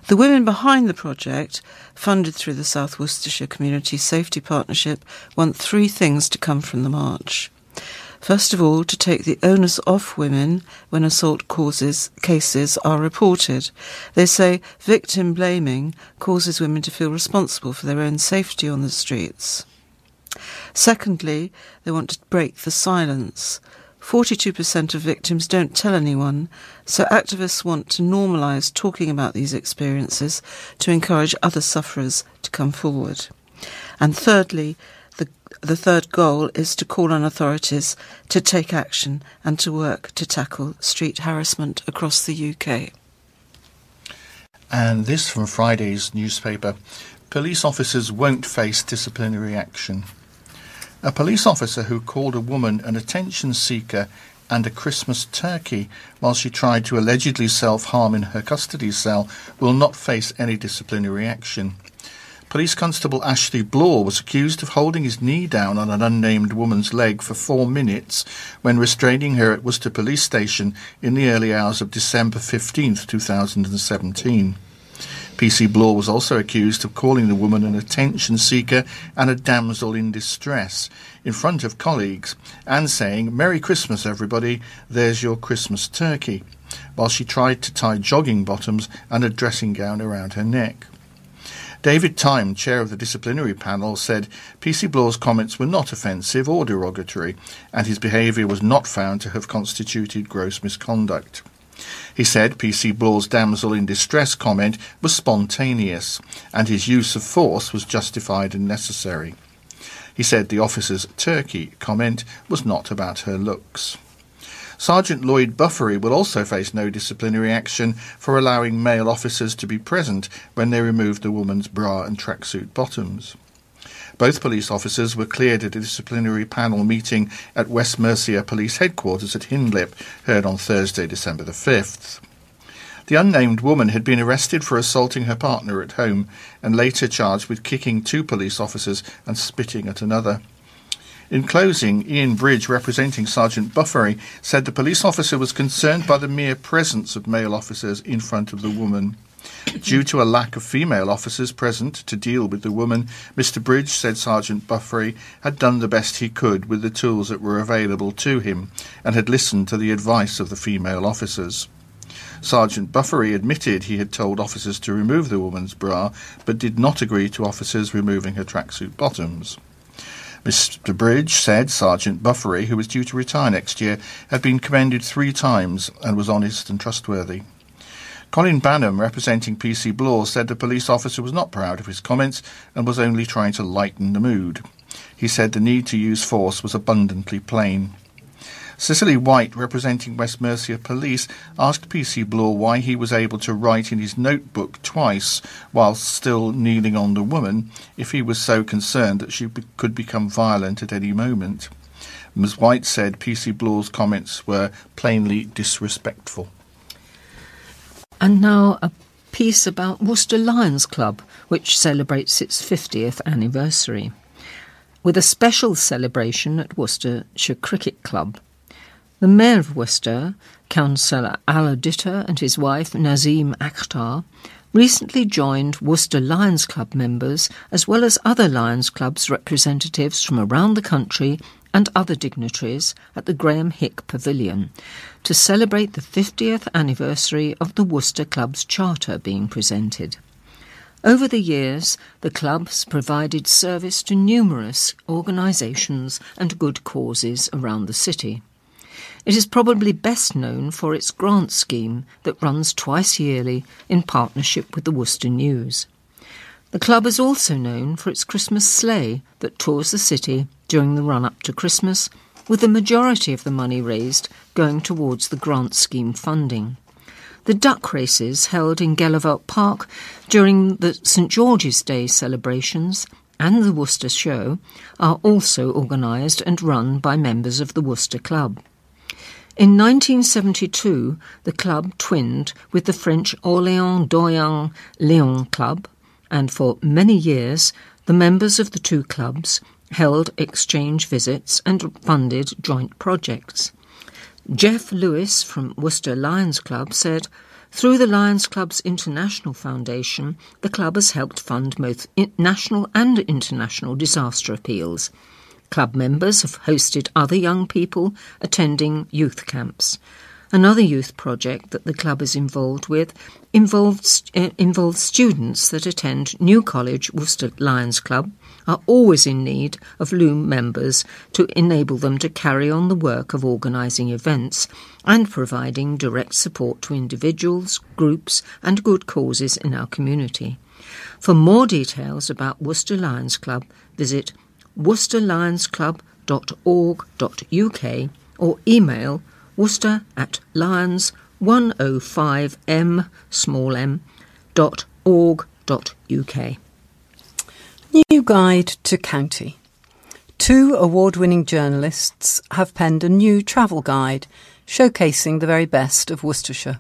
The women behind the project, funded through the South Worcestershire Community Safety Partnership, want three things to come from the march. First of all, to take the onus off women when assault cases are reported. They say victim blaming causes women to feel responsible for their own safety on the streets. Secondly, they want to break the silence. 42% of victims don't tell anyone, so activists want to normalise talking about these experiences to encourage other sufferers to come forward. And thirdly, the third goal is to call on authorities to take action and to work to tackle street harassment across the UK. And this from Friday's newspaper. Police officers won't face disciplinary action. A police officer who called a woman an attention seeker and a Christmas turkey while she tried to allegedly self-harm in her custody cell will not face any disciplinary action. Police Constable Ashley Bloor was accused of holding his knee down on an unnamed woman's leg for 4 minutes when restraining her at Worcester Police Station in the early hours of December 15, 2017. PC Bloor was also accused of calling the woman an attention seeker and a damsel in distress in front of colleagues and saying, "Merry Christmas, everybody, there's your Christmas turkey," while she tried to tie jogging bottoms and a dressing gown around her neck. David Time, chair of the disciplinary panel, said PC Bloor's comments were not offensive or derogatory, and his behaviour was not found to have constituted gross misconduct. He said PC Bloor's damsel in distress comment was spontaneous, and his use of force was justified and necessary. He said the officer's turkey comment was not about her looks. Sergeant Lloyd Buffery will also face no disciplinary action for allowing male officers to be present when they removed the woman's bra and tracksuit bottoms. Both police officers were cleared at a disciplinary panel meeting at West Mercia Police Headquarters at Hindlip, heard on Thursday, December the 5th. The unnamed woman had been arrested for assaulting her partner at home and later charged with kicking two police officers and spitting at another. In closing, Ian Bridge, representing Sergeant Buffery, said the police officer was concerned by the mere presence of male officers in front of the woman. Due to a lack of female officers present to deal with the woman, Mr. Bridge said Sergeant Buffery had done the best he could with the tools that were available to him and had listened to the advice of the female officers. Sergeant Buffery admitted he had told officers to remove the woman's bra, but did not agree to officers removing her tracksuit bottoms. Mr. Bridge said Sergeant Buffery, who was due to retire next year, had been commended 3 times and was honest and trustworthy. Colin Bannum, representing PC Bloor, said the police officer was not proud of his comments and was only trying to lighten the mood. He said the need to use force was abundantly plain. Cicely White, representing West Mercia Police, asked PC Bloor why he was able to write in his notebook twice whilst still kneeling on the woman if he was so concerned that she could become violent at any moment. Ms. White said PC Bloor's comments were plainly disrespectful. And now a piece about Worcester Lions Club, which celebrates its 50th anniversary, with a special celebration at Worcestershire Cricket Club. The Mayor of Worcester, Councillor Al Adita, and his wife Nazim Akhtar recently joined Worcester Lions Club members as well as other Lions Club's representatives from around the country and other dignitaries at the Graham Hick Pavilion to celebrate the 50th anniversary of the Worcester Club's charter being presented. Over the years, the club's provided service to numerous organisations and good causes around the city. It is probably best known for its grant scheme that runs twice yearly in partnership with the Worcester News. The club is also known for its Christmas sleigh that tours the city during the run-up to Christmas, with the majority of the money raised going towards the grant scheme funding. The duck races held in Gallivelt Park during the St George's Day celebrations and the Worcester Show are also organised and run by members of the Worcester Club. In 1972, the club twinned with the French Orléans Doyen Lyon Club, and for many years the members of the two clubs held exchange visits and funded joint projects. Jeff Lewis from Worcester Lions Club said, "Through the Lions Club's International Foundation, the club has helped fund both national and international disaster appeals. Club members have hosted other young people attending youth camps. Another youth project that the club is involved with involves students that attend New College Worcester Lions Club, are always in need of Loom members to enable them to carry on the work of organising events and providing direct support to individuals, groups and good causes in our community." For more details about Worcester Lions Club, visit worcesterlionsclub.org.uk or email worcester@lions105m.org.uk. New Guide to County. Two award-winning journalists have penned a new travel guide showcasing the very best of Worcestershire.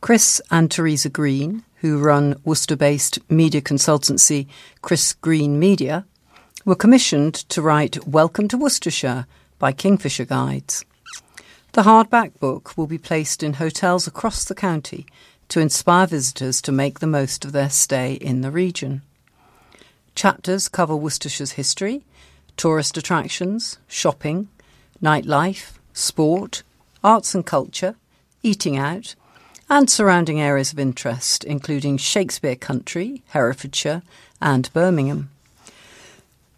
Chris and Teresa Green, who run Worcester-based media consultancy Chris Green Media, were commissioned to write Welcome to Worcestershire by Kingfisher Guides. The hardback book will be placed in hotels across the county to inspire visitors to make the most of their stay in the region. Chapters cover Worcestershire's history, tourist attractions, shopping, nightlife, sport, arts and culture, eating out, and surrounding areas of interest, including Shakespeare Country, Herefordshire, and Birmingham.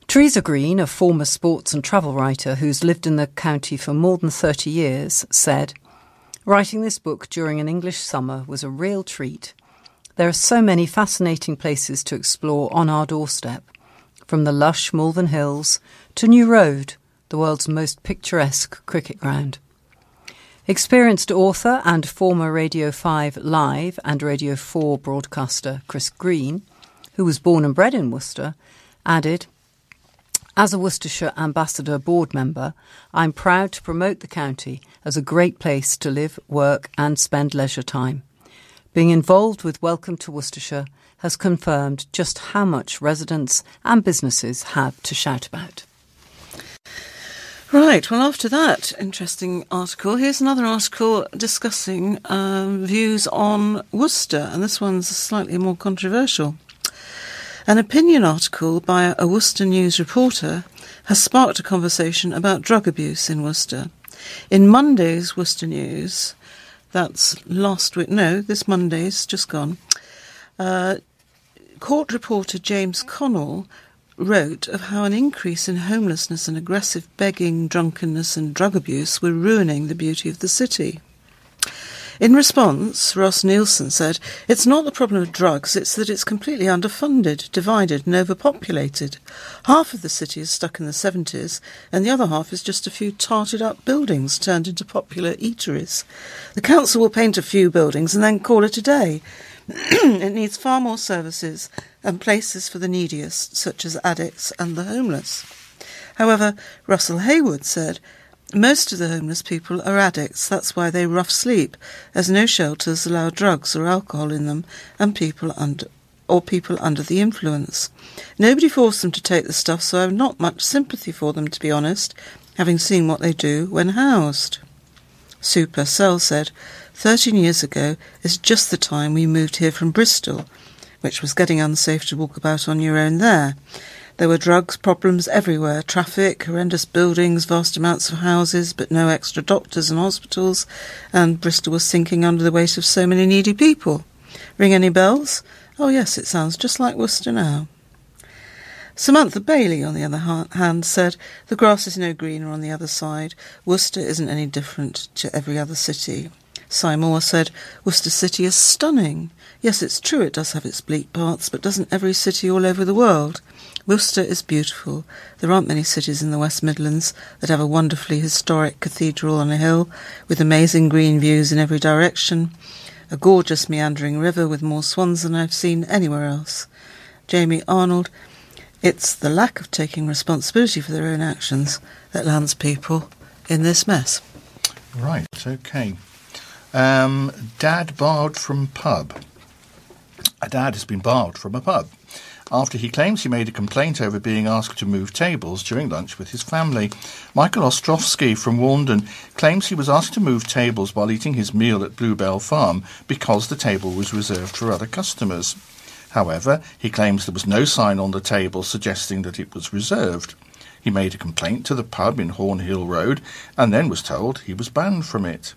Teresa Green, a former sports and travel writer who's lived in the county for more than 30 years, said, "Writing this book during an English summer was a real treat. There are so many fascinating places to explore on our doorstep, from the lush Malvern Hills to New Road, the world's most picturesque cricket ground." Experienced author and former Radio 5 Live and Radio 4 broadcaster Chris Green, who was born and bred in Worcester, added, "As a Worcestershire Ambassador board member, I'm proud to promote the county as a great place to live, work and spend leisure time. Being involved with Welcome to Worcestershire has confirmed just how much residents and businesses have to shout about." Right, well, after that interesting article, here's another article discussing views on Worcester, and this one's slightly more controversial. An opinion article by a Worcester News reporter has sparked a conversation about drug abuse in Worcester. In Monday's Worcester News... this Monday's just gone. Court reporter James Connell wrote of how an increase in homelessness and aggressive begging, drunkenness and drug abuse were ruining the beauty of the city. In response, Ross Nielsen said, "It's not the problem of drugs, it's that it's completely underfunded, divided and overpopulated. Half of the city is stuck in the 70s and the other half is just a few tarted up buildings turned into popular eateries. The council will paint a few buildings and then call it a day. It needs far more services and places for the neediest, such as addicts and the homeless." However, Russell Hayward said, "Most of the homeless people are addicts, that's why they rough sleep, as no shelters allow drugs or alcohol in them and people under the influence. Nobody forced them to take the stuff, so I have not much sympathy for them, to be honest, having seen what they do when housed." Sue Purcell said, 13 years ago is just the time we moved here from Bristol, which was getting unsafe to walk about on your own there. There were drugs, problems everywhere, traffic, horrendous buildings, vast amounts of houses, but no extra doctors and hospitals, and Bristol was sinking under the weight of so many needy people. Ring any bells? Oh yes, it sounds just like Worcester now. Samantha Bailey, on the other hand, said, "The grass is no greener on the other side. Worcester isn't any different to every other city." Si Moore said, "Worcester City is stunning. Yes, it's true it does have its bleak parts, but doesn't every city all over the world? Worcester is beautiful. There aren't many cities in the West Midlands that have a wonderfully historic cathedral on a hill, with amazing green views in every direction, a gorgeous meandering river with more swans than I've seen anywhere else." Jamie Arnold, "It's the lack of taking responsibility for their own actions that lands people in this mess." Right, okay. Dad barred from pub. A dad has been barred from a pub after he claims he made a complaint over being asked to move tables during lunch with his family. Michael Ostrovsky from Warndon claims he was asked to move tables while eating his meal at Bluebell Farm because the table was reserved for other customers. However, he claims there was no sign on the table suggesting that it was reserved. He made a complaint to the pub in Hornhill Road and then was told he was banned from it.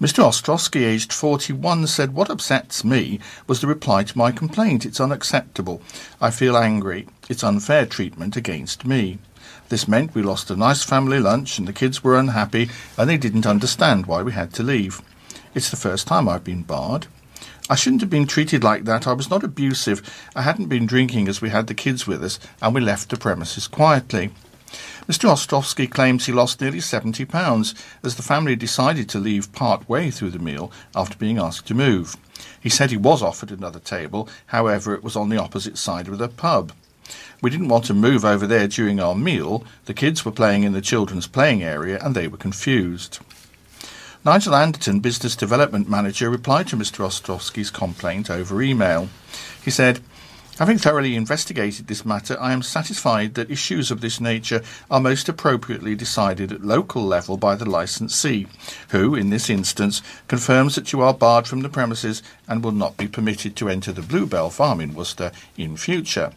Mr. Ostrowski, aged 41, said, "What upsets me was the reply to my complaint. It's unacceptable. I feel angry. It's unfair treatment against me. This meant we lost a nice family lunch and the kids were unhappy and they didn't understand why we had to leave. It's the first time I've been barred. I shouldn't have been treated like that. I was not abusive. I hadn't been drinking as we had the kids with us and we left the premises quietly." Mr. Ostrovsky claims he lost nearly £70 as the family decided to leave part way through the meal after being asked to move. He said he was offered another table, however it was on the opposite side of the pub. "We didn't want to move over there during our meal. The kids were playing in the children's playing area and they were confused." Nigel Anderton, business development manager, replied to Mr. Ostrovsky's complaint over email. He said, "Having thoroughly investigated this matter, I am satisfied that issues of this nature are most appropriately decided at local level by the licensee, who, in this instance, confirms that you are barred from the premises and will not be permitted to enter the Bluebell Farm in Worcester in future.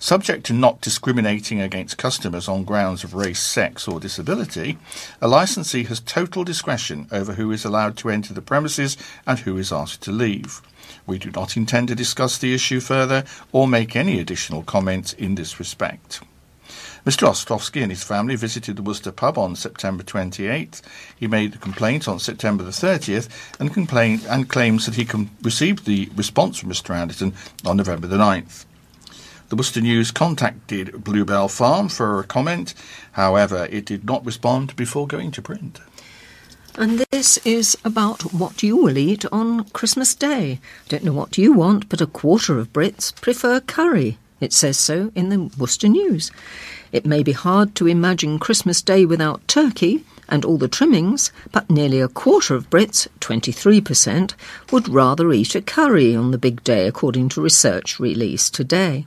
Subject to not discriminating against customers on grounds of race, sex or disability, a licensee has total discretion over who is allowed to enter the premises and who is asked to leave. We do not intend to discuss the issue further or make any additional comments in this respect." Mr. Ostrovsky and his family visited the Worcester pub on September 28th. He made a complaint on September the 30th and claims that he received the response from Mr. Anderton on November the 9th. The Worcester News contacted Bluebell Farm for a comment. However, it did not respond before going to print. And this is about what you will eat on Christmas Day. I don't know what you want, but a quarter of Brits prefer curry. It says so in the Worcester News. It may be hard to imagine Christmas Day without turkey and all the trimmings, but nearly a quarter of Brits, 23%, would rather eat a curry on the big day, according to research released today.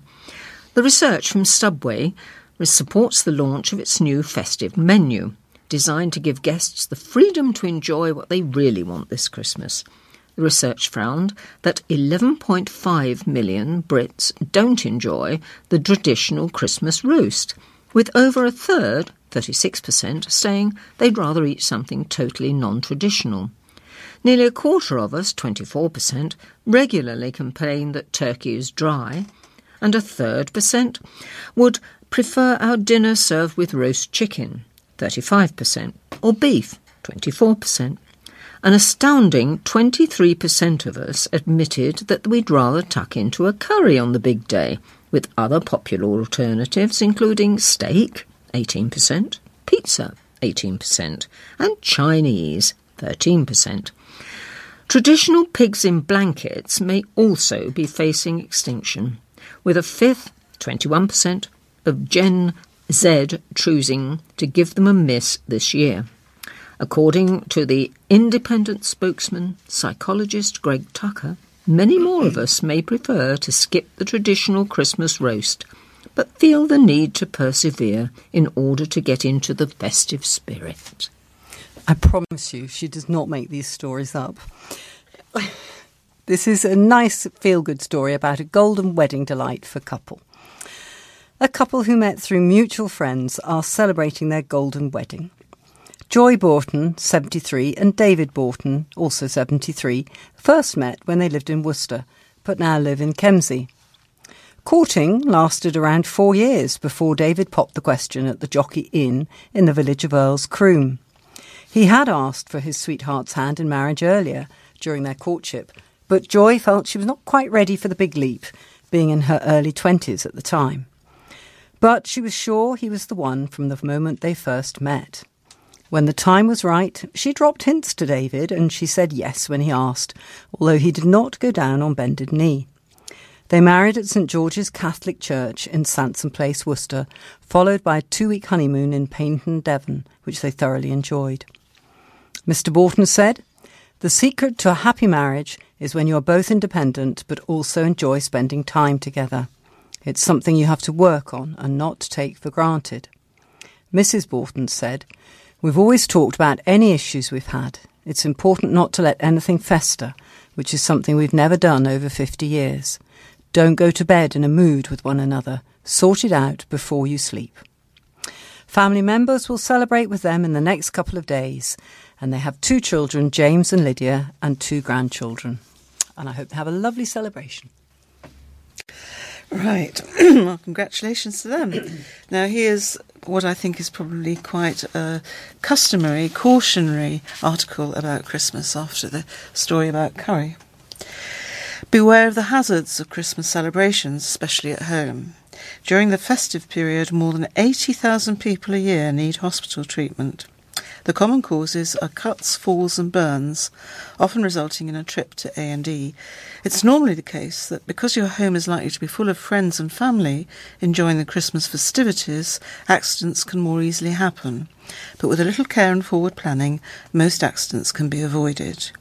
The research from Subway supports the launch of its new festive menu, designed to give guests the freedom to enjoy what they really want this Christmas. The research found that 11.5 million Brits don't enjoy the traditional Christmas roast, with over a third, 36%, saying they'd rather eat something totally non-traditional. Nearly a quarter of us, 24%, regularly complain that turkey is dry, and a third percent would prefer our dinner served with roast chicken, 35%, or beef, 24%. An astounding 23% of us admitted that we'd rather tuck into a curry on the big day, with other popular alternatives including steak, 18%, pizza, 18%, and Chinese, 13%. Traditional pigs in blankets may also be facing extinction, with a fifth, 21%, of Gen Z choosing to give them a miss this year. According to the independent spokesman, psychologist Greg Tucker, many more of us may prefer to skip the traditional Christmas roast, but feel the need to persevere in order to get into the festive spirit. I promise you, she does not make these stories up. This is a nice feel-good story about a golden wedding delight for couple. A couple who met through mutual friends are celebrating their golden wedding. Joy Borton, 73, and David Borton, also 73, first met when they lived in Worcester, but now live in Kempsey. Courting lasted around 4 years before David popped the question at the Jockey Inn in the village of Earl's Croom. He had asked for his sweetheart's hand in marriage earlier during their courtship, but Joy felt she was not quite ready for the big leap, being in her early 20s at the time. But she was sure he was the one from the moment they first met. When the time was right, she dropped hints to David and she said yes when he asked, although he did not go down on bended knee. They married at St George's Catholic Church in Sansom Place, Worcester, followed by a 2-week honeymoon in Paynton, Devon, which they thoroughly enjoyed. Mr Borton said, "The secret to a happy marriage is when you are both independent but also enjoy spending time together. It's something you have to work on and not take for granted." Mrs Borton said, "We've always talked about any issues we've had. It's important not to let anything fester, which is something we've never done over 50 years. Don't go to bed in a mood with one another. Sort it out before you sleep." Family members will celebrate with them in the next couple of days, and they have 2 children, James and Lydia, and 2 grandchildren. And I hope they have a lovely celebration. Right. Well, congratulations to them. Now, here's what I think is probably quite a customary, cautionary article about Christmas after the story about curry. Beware of the hazards of Christmas celebrations, especially at home. During the festive period, more than 80,000 people a year need hospital treatment. The common causes are cuts, falls and burns, often resulting in a trip to A&E. It's normally the case that because your home is likely to be full of friends and family enjoying the Christmas festivities, accidents can more easily happen. But with a little care and forward planning, most accidents can be avoided.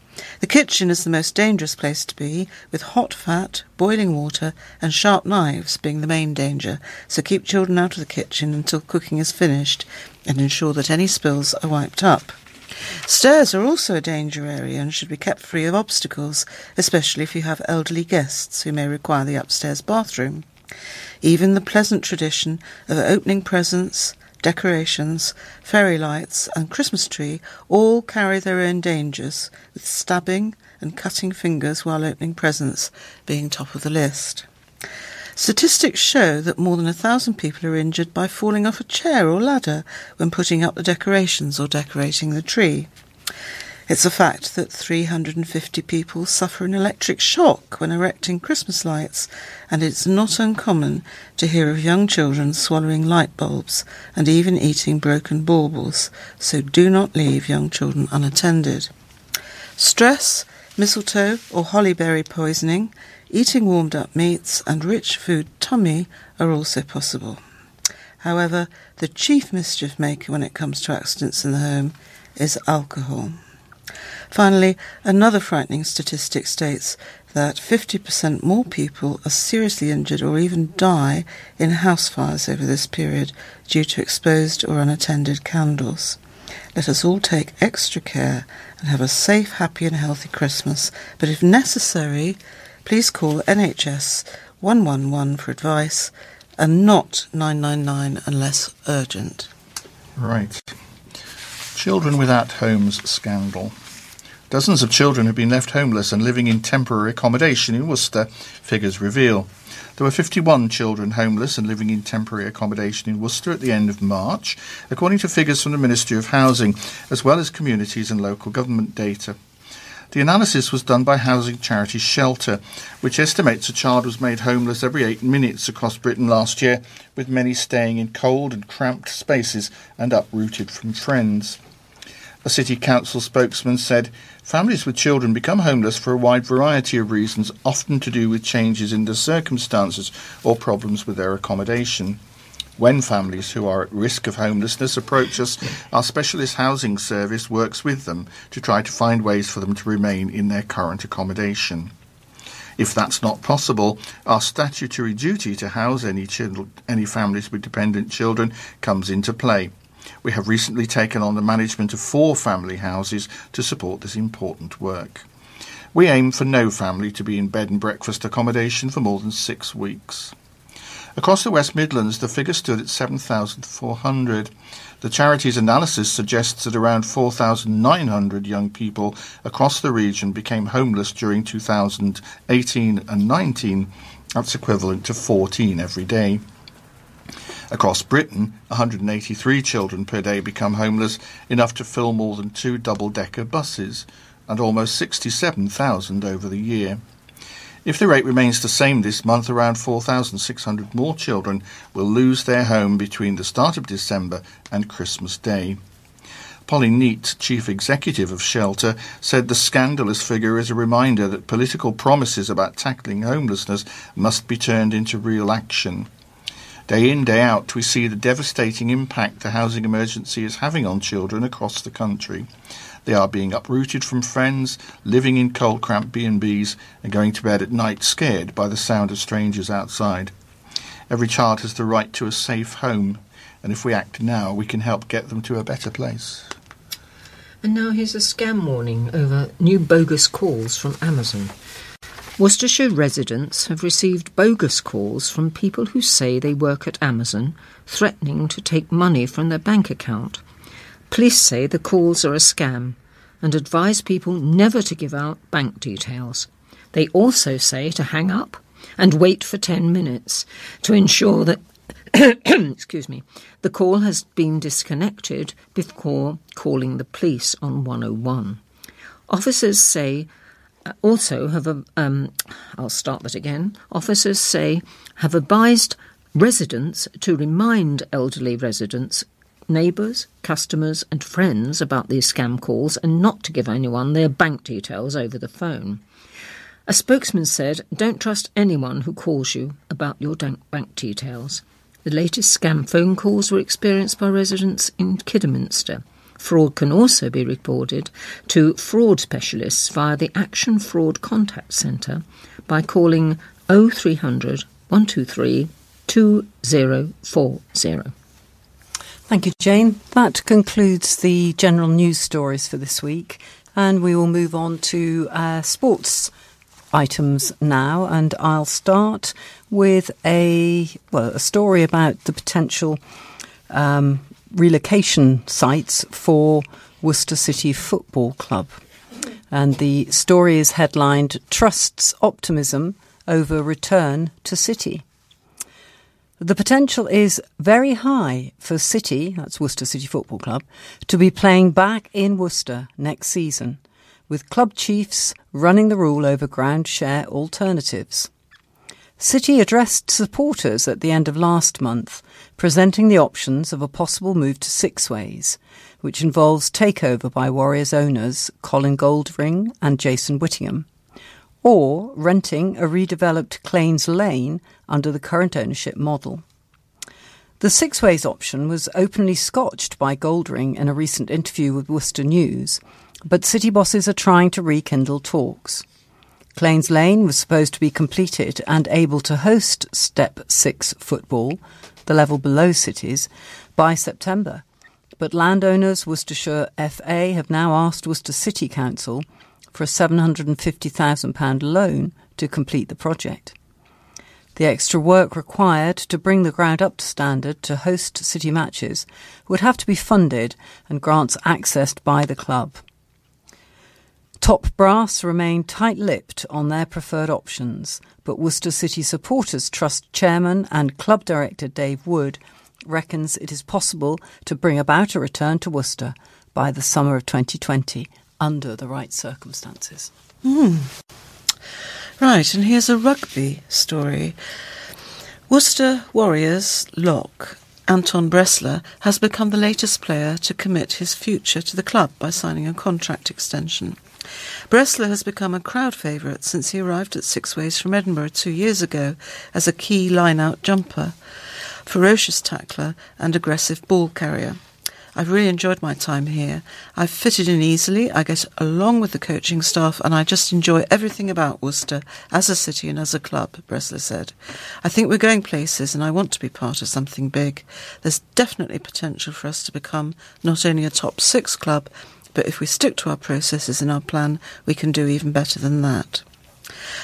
The kitchen is the most dangerous place to be, with hot fat, boiling water and sharp knives being the main danger, so keep children out of the kitchen until cooking is finished and ensure that any spills are wiped up. Stairs are also a danger area and should be kept free of obstacles, especially if you have elderly guests who may require the upstairs bathroom. Even the pleasant tradition of opening presents, decorations, fairy lights and Christmas tree all carry their own dangers, with stabbing and cutting fingers while opening presents being top of the list. Statistics show that more than 1,000 people are injured by falling off a chair or ladder when putting up the decorations or decorating the tree. It's a fact that 350 people suffer an electric shock when erecting Christmas lights, and it's not uncommon to hear of young children swallowing light bulbs and even eating broken baubles, so do not leave young children unattended. Stress, mistletoe or hollyberry poisoning, eating warmed-up meats and rich food tummy are also possible. However, the chief mischief maker when it comes to accidents in the home is alcohol. Finally, another frightening statistic states that 50% more people are seriously injured or even die in house fires over this period due to exposed or unattended candles. Let us all take extra care and have a safe, happy and healthy Christmas. But if necessary, please call NHS 111 for advice and not 999 unless urgent. Right. Children Without Homes scandal. Dozens of children have been left homeless and living in temporary accommodation in Worcester, figures reveal. There were 51 children homeless and living in temporary accommodation in Worcester at the end of March, according to figures from the Ministry of Housing, as well as communities and local government data. The analysis was done by housing charity Shelter, which estimates a child was made homeless every 8 minutes across Britain last year, with many staying in cold and cramped spaces and uprooted from friends. A city council spokesman said, "Families with children become homeless for a wide variety of reasons, often to do with changes in their circumstances or problems with their accommodation. When families who are at risk of homelessness approach us, our specialist housing service works with them to try to find ways for them to remain in their current accommodation. If that's not possible, our statutory duty to house any families with dependent children comes into play. We have recently taken on the management of 4 family houses to support this important work. We aim for no family to be in bed and breakfast accommodation for more than 6 weeks. Across the West Midlands, the figure stood at 7,400. The charity's analysis suggests that around 4,900 young people across the region became homeless during 2018 and 19. That's equivalent to 14 every day. Across Britain, 183 children per day become homeless, enough to fill more than 2 double-decker buses, and almost 67,000 over the year. If the rate remains the same this month, around 4,600 more children will lose their home between the start of December and Christmas Day. Polly Neate, Chief Executive of Shelter, said the scandalous figure is a reminder that political promises about tackling homelessness must be turned into real action. Day in, day out, we see the devastating impact the housing emergency is having on children across the country. They are being uprooted from friends, living in cold, cramped B&Bs and going to bed at night scared by the sound of strangers outside. Every child has the right to a safe home, and if we act now, we can help get them to a better place. And now here's a scam warning over new bogus calls from Amazon. Worcestershire residents have received bogus calls from people who say they work at Amazon, threatening to take money from their bank account. Police say the calls are a scam and advise people never to give out bank details. They also say to hang up and wait for 10 minutes to ensure that the call has been disconnected before calling the police on 101. Officers say also have Officers say have advised residents to remind elderly residents, neighbours, customers and friends about these scam calls and not to give anyone their bank details over the phone. A spokesman said, "Don't trust anyone who calls you about your bank details." The latest scam phone calls were experienced by residents in Kidderminster. Fraud can also be reported to fraud specialists via the Action Fraud Contact Centre by calling 0300 123 2040. Thank you, Jane. That concludes the general news stories for this week, and we will move on to sports items now. And I'll start with a story about the potential relocation sites for Worcester City Football Club. And the story is headlined, "Trusts Optimism Over Return to City." The potential is very high for City, that's Worcester City Football Club, to be playing back in Worcester next season, with club chiefs running the rule over ground share alternatives. City addressed supporters at the end of last month, presenting the options of a possible move to Six Ways, which involves takeover by Warriors owners Colin Goldring and Jason Whittingham, or renting a redeveloped Claines Lane under the current ownership model. The Six Ways option was openly scotched by Goldring in a recent interview with Worcester News, but city bosses are trying to rekindle talks. Claines Lane was supposed to be completed and able to host Step 6 football, the level below cities, by September, but landowners Worcestershire FA have now asked Worcester City Council for a £750,000 loan to complete the project. The extra work required to bring the ground up to standard to host city matches would have to be funded and grants accessed by the club. Top brass remain tight-lipped on their preferred options, but Worcester City Supporters Trust Chairman and Club Director Dave Wood reckons it is possible to bring about a return to Worcester by the summer of 2020, under the right circumstances. Right, and here's a rugby story. Worcester Warriors lock Anton Bressler has become the latest player to commit his future to the club by signing a contract extension. Bressler has become a crowd favourite since he arrived at Six Ways from Edinburgh 2 years ago as a key line-out jumper, ferocious tackler and aggressive ball carrier. I've really enjoyed my time here. I've fitted in easily, I get along with the coaching staff, and I just enjoy everything about Worcester as a city and as a club, Bressler said. I think we're going places and I want to be part of something big. There's definitely potential for us to become not only a top six club, but if we stick to our processes and our plan, we can do even better than that.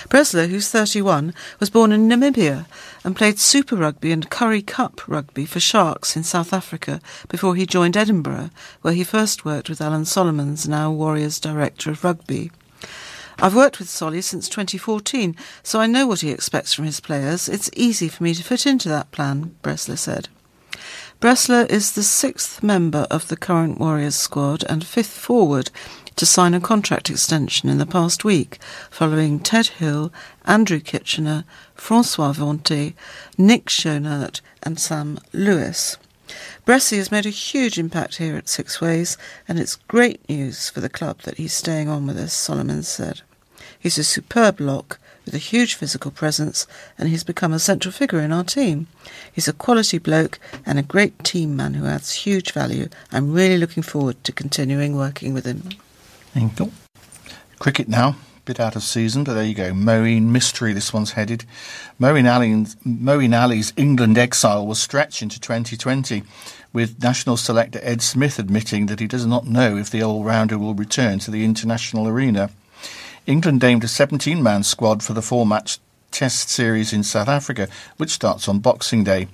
Bressler, who's 31, was born in Namibia and played Super Rugby and Currie Cup rugby for Sharks in South Africa before he joined Edinburgh, where he first worked with Alan Solomons, now Warriors Director of Rugby. I've worked with Solly since 2014, so I know what he expects from his players. It's easy for me to fit into that plan, Bressler said. Bressler is the sixth member of the current Warriors squad and fifth forward to sign a contract extension in the past week, following Ted Hill, Andrew Kitchener, Francois Vaunté, Nick Schonert and Sam Lewis. Bressy has made a huge impact here at Six Ways, and it's great news for the club that he's staying on with us, Solomon said. He's a superb lock with a huge physical presence, and he's become a central figure in our team. He's a quality bloke and a great team man who adds huge value. I'm really looking forward to continuing working with him. Thank you. Cricket now, bit out of season, but there you go. Moeen mystery, this one's headed. Moeen Ali's England exile will stretch into 2020, with national selector Ed Smith admitting that he does not know if the all-rounder will return to the international arena. England aimed a 17-man squad for the four-match Test series in South Africa, which starts on Boxing Day.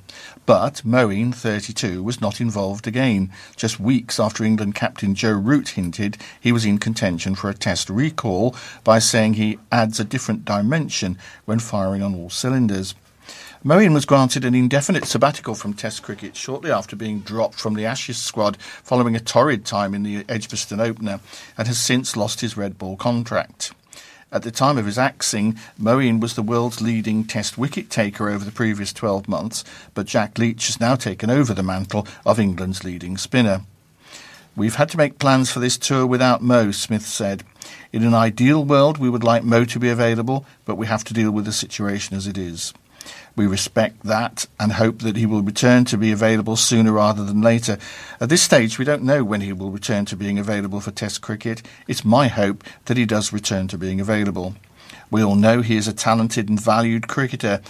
But Moeen, 32, was not involved again, just weeks after England captain Joe Root hinted he was in contention for a Test recall by saying he adds a different dimension when firing on all cylinders. Moeen was granted an indefinite sabbatical from Test cricket shortly after being dropped from the Ashes squad following a torrid time in the Edgbaston opener, and has since lost his red ball contract. At the time of his axing, Moeen was the world's leading Test wicket-taker over the previous 12 months, but Jack Leach has now taken over the mantle of England's leading spinner. We've had to make plans for this tour without Mo, Smith said. In an ideal world, we would like Mo to be available, but we have to deal with the situation as it is. We respect that and hope that he will return to be available sooner rather than later. At this stage, we don't know when he will return to being available for Test cricket. It's my hope that he does return to being available. We all know he is a talented and valued cricketer.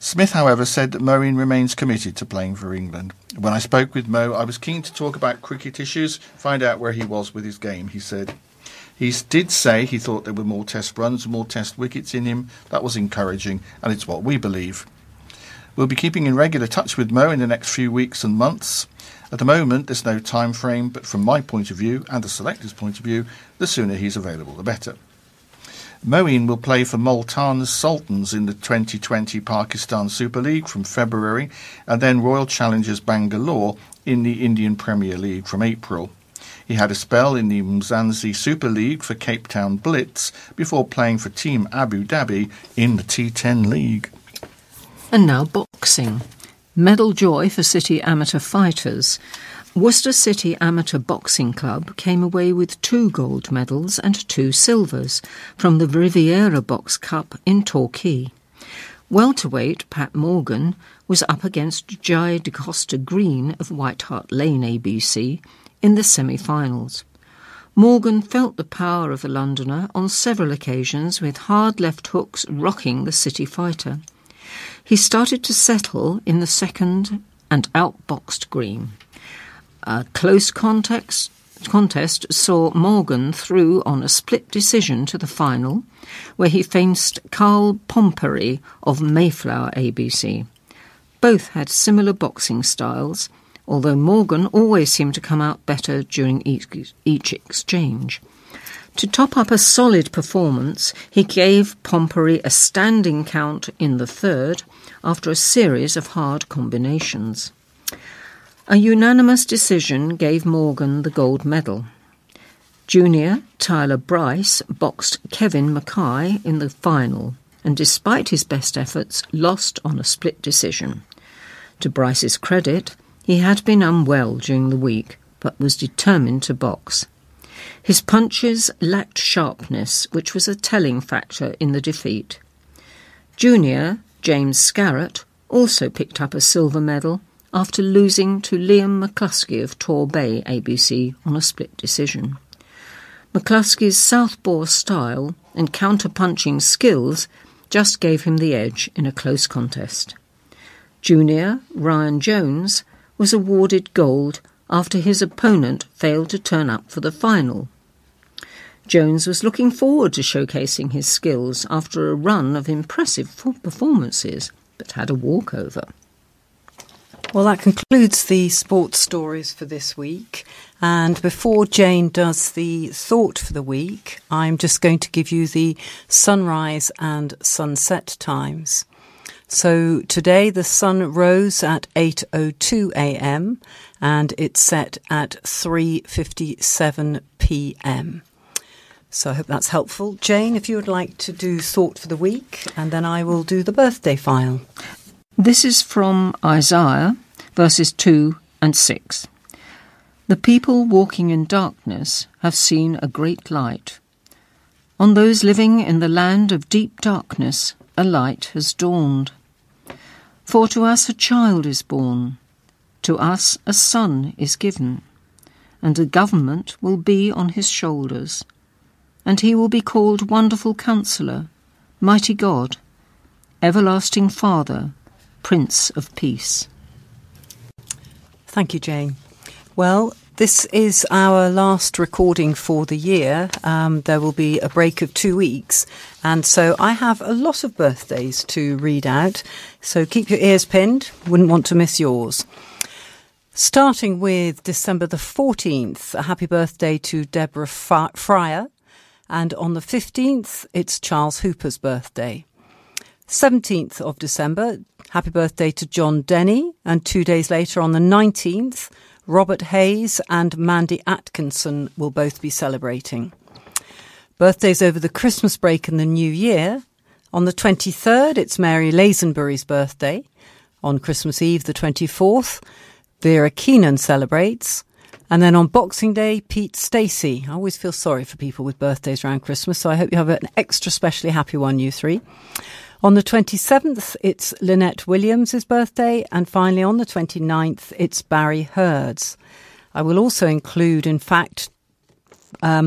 Smith, however, said that Moeen remains committed to playing for England. When I spoke with Mo, I was keen to talk about cricket issues, find out where he was with his game, he said. He did say he thought there were more Test runs, more Test wickets in him. That was encouraging, and it's what we believe. We'll be keeping in regular touch with Mo in the next few weeks and months. At the moment, there's no time frame, but from my point of view and the selector's point of view, the sooner he's available, the better. Moeen will play for Multan Sultans in the 2020 Pakistan Super League from February, and then Royal Challengers Bangalore in the Indian Premier League from April. He had a spell in the Mzansi Super League for Cape Town Blitz before playing for Team Abu Dhabi in the T10 League. And now boxing. Medal joy for City amateur fighters. Worcester City Amateur Boxing Club came away with 2 gold medals and 2 silvers from the Riviera Box Cup in Torquay. Welterweight Pat Morgan was up against Jai DeCosta Green of White Hart Lane ABC in the semi-finals. Morgan felt the power of the Londoner on several occasions, with hard left hooks rocking the City fighter. He started to settle in the second and outboxed Green. A close contest saw Morgan through on a split decision to the final, where he faced Carl Pompery of Mayflower ABC. Both had similar boxing styles, although Morgan always seemed to come out better during each exchange. To top up a solid performance, he gave Pompery a standing count in the third after a series of hard combinations. A unanimous decision gave Morgan the gold medal. Junior Tyler Bryce boxed Kevin Mackay in the final and, despite his best efforts, lost on a split decision. To Bryce's credit, he had been unwell during the week, but was determined to box. His punches lacked sharpness, which was a telling factor in the defeat. Junior James Scarrett also picked up a silver medal after losing to Liam McCluskey of Torbay ABC on a split decision. McCluskey's southpaw style and counter-punching skills just gave him the edge in a close contest. Junior Ryan Jones was awarded gold after his opponent failed to turn up for the final. Jones was looking forward to showcasing his skills after a run of impressive performances, but had a walkover. Well, that concludes the sports stories for this week. And before Jane does the thought for the week, I'm just going to give you the sunrise and sunset times. So today the sun rose at 8:02 a.m. and it set at 3:57 p.m. So I hope that's helpful. Jane, if you would like to do thought for the week, and then I will do the birthday file. This is from Isaiah, verses 2 and 6. The people walking in darkness have seen a great light. On those living in the land of deep darkness, a light has dawned. For to us a child is born, to us a son is given, and the government will be on his shoulders. And he will be called Wonderful Counselor, Mighty God, Everlasting Father, Prince of Peace. Thank you, Jane. Well, this is our last recording for the year. There will be a break of 2 weeks. And so I have a lot of birthdays to read out. So keep your ears pinned. Wouldn't want to miss yours. Starting with December the 14th, a happy birthday to Deborah Fryer. And on the 15th, it's Charles Hooper's birthday. 17th of December, happy birthday to John Denny. And 2 days later, on the 19th, Robert Hayes and Mandy Atkinson will both be celebrating. Birthdays over the Christmas break and the New Year. On the 23rd, it's Mary Lazenbury's birthday. On Christmas Eve, the 24th, Vera Keenan celebrates. And then on Boxing Day, Pete Stacey. I always feel sorry for people with birthdays around Christmas, so I hope you have an extra specially happy one, you three. On the 27th, it's Lynette Williams' birthday. And finally, on the 29th, it's Barry Hurd's. I will also include, in fact,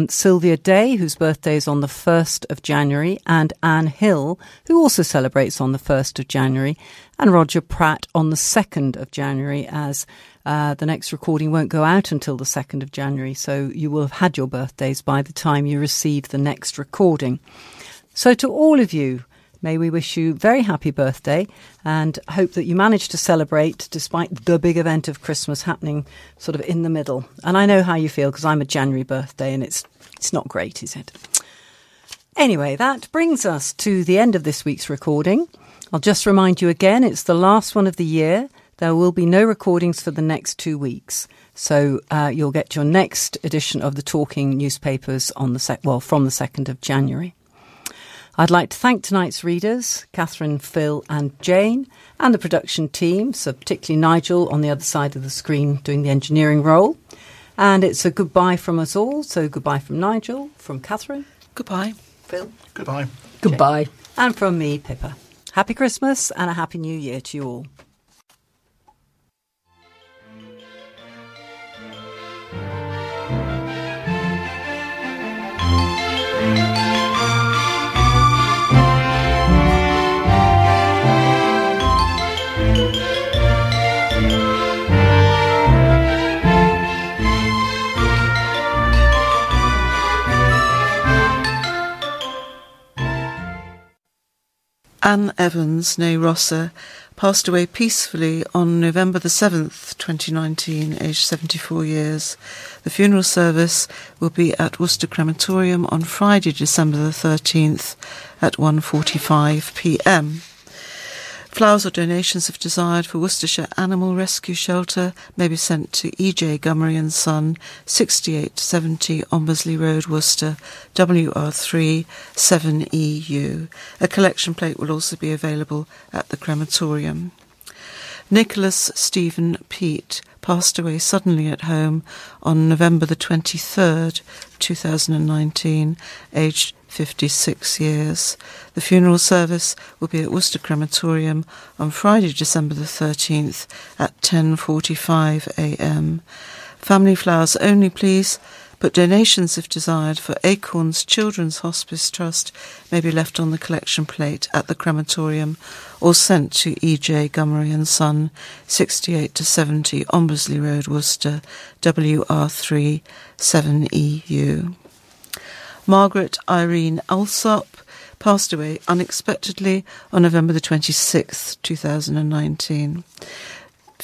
Sylvia Day, whose birthday is on the 1st of January, and Anne Hill, who also celebrates on the 1st of January, and Roger Pratt on the 2nd of January, as the next recording won't go out until the 2nd of January, so you will have had your birthdays by the time you receive the next recording. So to all of you, may we wish you very happy birthday and hope that you manage to celebrate despite the big event of Christmas happening sort of in the middle. And I know how you feel because I'm a January birthday and it's not great, is it? Anyway, that brings us to the end of this week's recording. I'll just remind you again, it's the last one of the year. There will be no recordings for the next 2 weeks. So you'll get your next edition of the Talking newspapers on the from the 2nd of January. I'd like to thank tonight's readers, Catherine, Phil and Jane, and the production team, so particularly Nigel on the other side of the screen doing the engineering role. And it's a goodbye from us all. So goodbye from Nigel, from Catherine. Goodbye. Phil. Goodbye. Jane. Goodbye. And from me, Pippa. Happy Christmas and a happy new year to you all. Anne Evans, née Rosser, passed away peacefully on November the 7th, 2019, aged 74 years. The funeral service will be at Worcester Crematorium on Friday, December the 13th at 1:45 p.m. Flowers or donations, if desired, for Worcestershire Animal Rescue Shelter may be sent to E.J. Gummery and Son, 6870 Ombersley Road, Worcester, WR3 7EU. A collection plate will also be available at the crematorium. Nicholas Stephen Peat passed away suddenly at home on November the 23rd, 2019, aged 56 years. The funeral service will be at Worcester Crematorium on Friday, December the 13th at 10:45 a.m. Family flowers only, please, but donations, if desired, for Acorns Children's Hospice Trust may be left on the collection plate at the crematorium or sent to E.J. Gummery and Son, 68 to 70 Ombersley Road, Worcester, WR3 7EU. Margaret Irene Alsop passed away unexpectedly on November the 26th, 2019.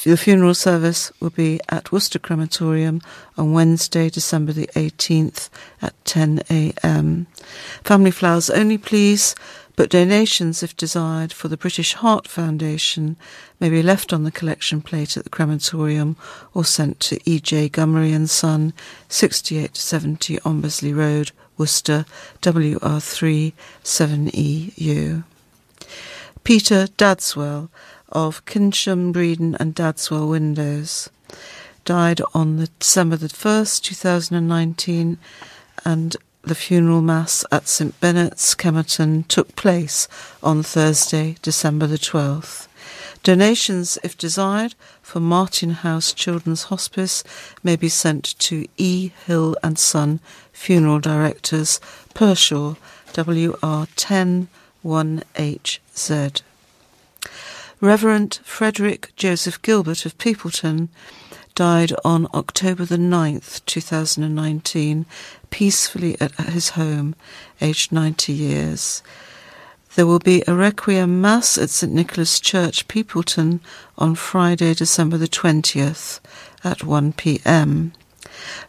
The funeral service will be at Worcester Crematorium on Wednesday, December the 18th at 10 a.m. Family flowers only, please, but donations, if desired, for the British Heart Foundation may be left on the collection plate at the crematorium or sent to E.J. Gummery and Son, 68 to 70 Ombersley Road, Worcester, WR3 7EU. Peter Dadswell of Kinsham, Breeden and Dadswell Windows died on December the 1st, 2019, and the funeral mass at St Bennet's, Kemerton, took place on Thursday, December the 12th. Donations, if desired, for Martin House Children's Hospice may be sent to E. Hill and Son, Funeral Directors, Pershore, WR10 1HZ. Reverend Frederick Joseph Gilbert of Peopleton died on October the 9th, 2019, peacefully at his home, aged 90 years. There will be a Requiem Mass at St Nicholas Church, Peopleton, on Friday, December the 20th at 1 p.m.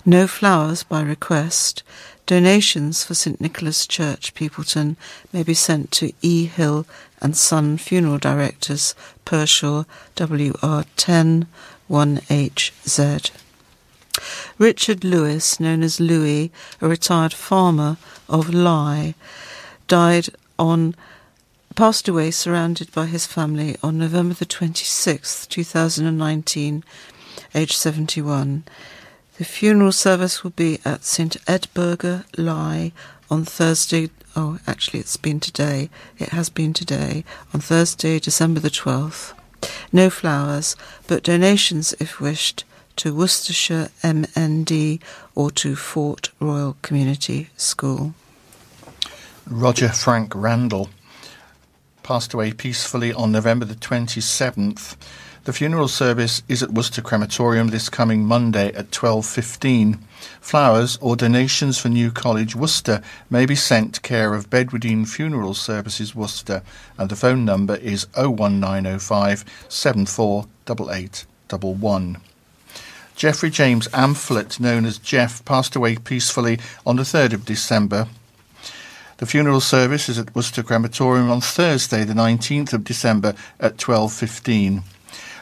No flowers by request. Donations for St Nicholas Church, Peopleton, may be sent to E. Hill and Son Funeral Directors, Pershore, WR10 1HZ. Richard Lewis, known as Louis, a retired farmer of Lye, passed away surrounded by his family on November the 26th, 2019, aged 71. The funeral service will be at St Edburga, Lye, on Thursday. Oh, actually, it's been today. It has been today, on Thursday, December the 12th. No flowers, but donations, if wished, to Worcestershire MND or to Fort Royal Community School. Roger Frank Randall passed away peacefully on November the 27th. The funeral service is at Worcester Crematorium this coming Monday at 12:15. Flowers or donations for New College, Worcester, may be sent to care of Bedwardine Funeral Services, Worcester, and the phone number is 01905 748811. Geoffrey James Amphlett, known as Jeff, passed away peacefully on the 3rd of December. The funeral service is at Worcester Crematorium on Thursday, the 19th of December at 12:15.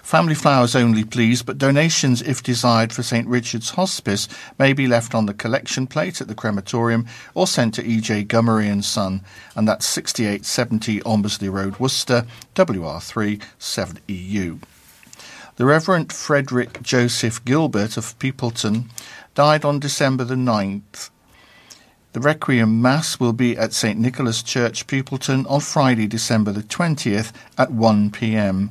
Family flowers only, please, but donations, if desired, for St Richard's Hospice may be left on the collection plate at the crematorium or sent to E.J. Gummery and Son, and that's 6870 Ombersley Road, Worcester, WR3 7EU. The Reverend Frederick Joseph Gilbert of Peopleton died on December the 9th. The Requiem Mass will be at St Nicholas Church, Peopleton, on Friday, December the 20th at 1 p.m.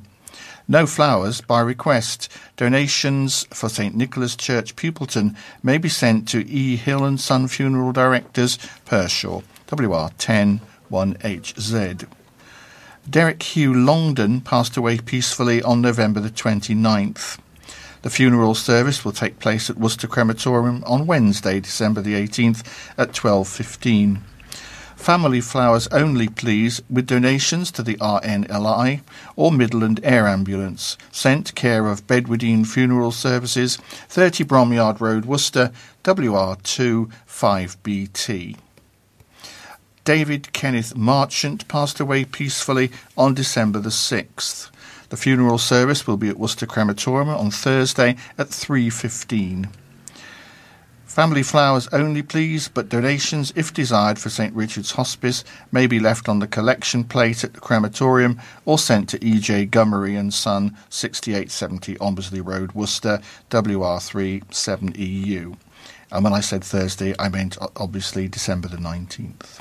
No flowers by request. Donations for St Nicholas Church, Peopleton, may be sent to E. Hill and Son Funeral Directors, Pershore, WR10 1HZ. Derek Hugh Longdon passed away peacefully on November the 29th. The funeral service will take place at Worcester Crematorium on Wednesday, December the 18th at 12:15. Family flowers only, please, with donations to the RNLI or Midland Air Ambulance, sent care of Bedwardine Funeral Services, 30 Bromyard Road, Worcester, WR2 5BT. David Kenneth Marchant passed away peacefully on December the 6th. The funeral service will be at Worcester Crematorium on Thursday at 3:15. Family flowers only, please, but donations, if desired, for St Richard's Hospice may be left on the collection plate at the crematorium or sent to E.J. Gummery and Son, 6870 Ombersley Road, Worcester, WR3 7EU. And when I said Thursday, I meant obviously December the 19th.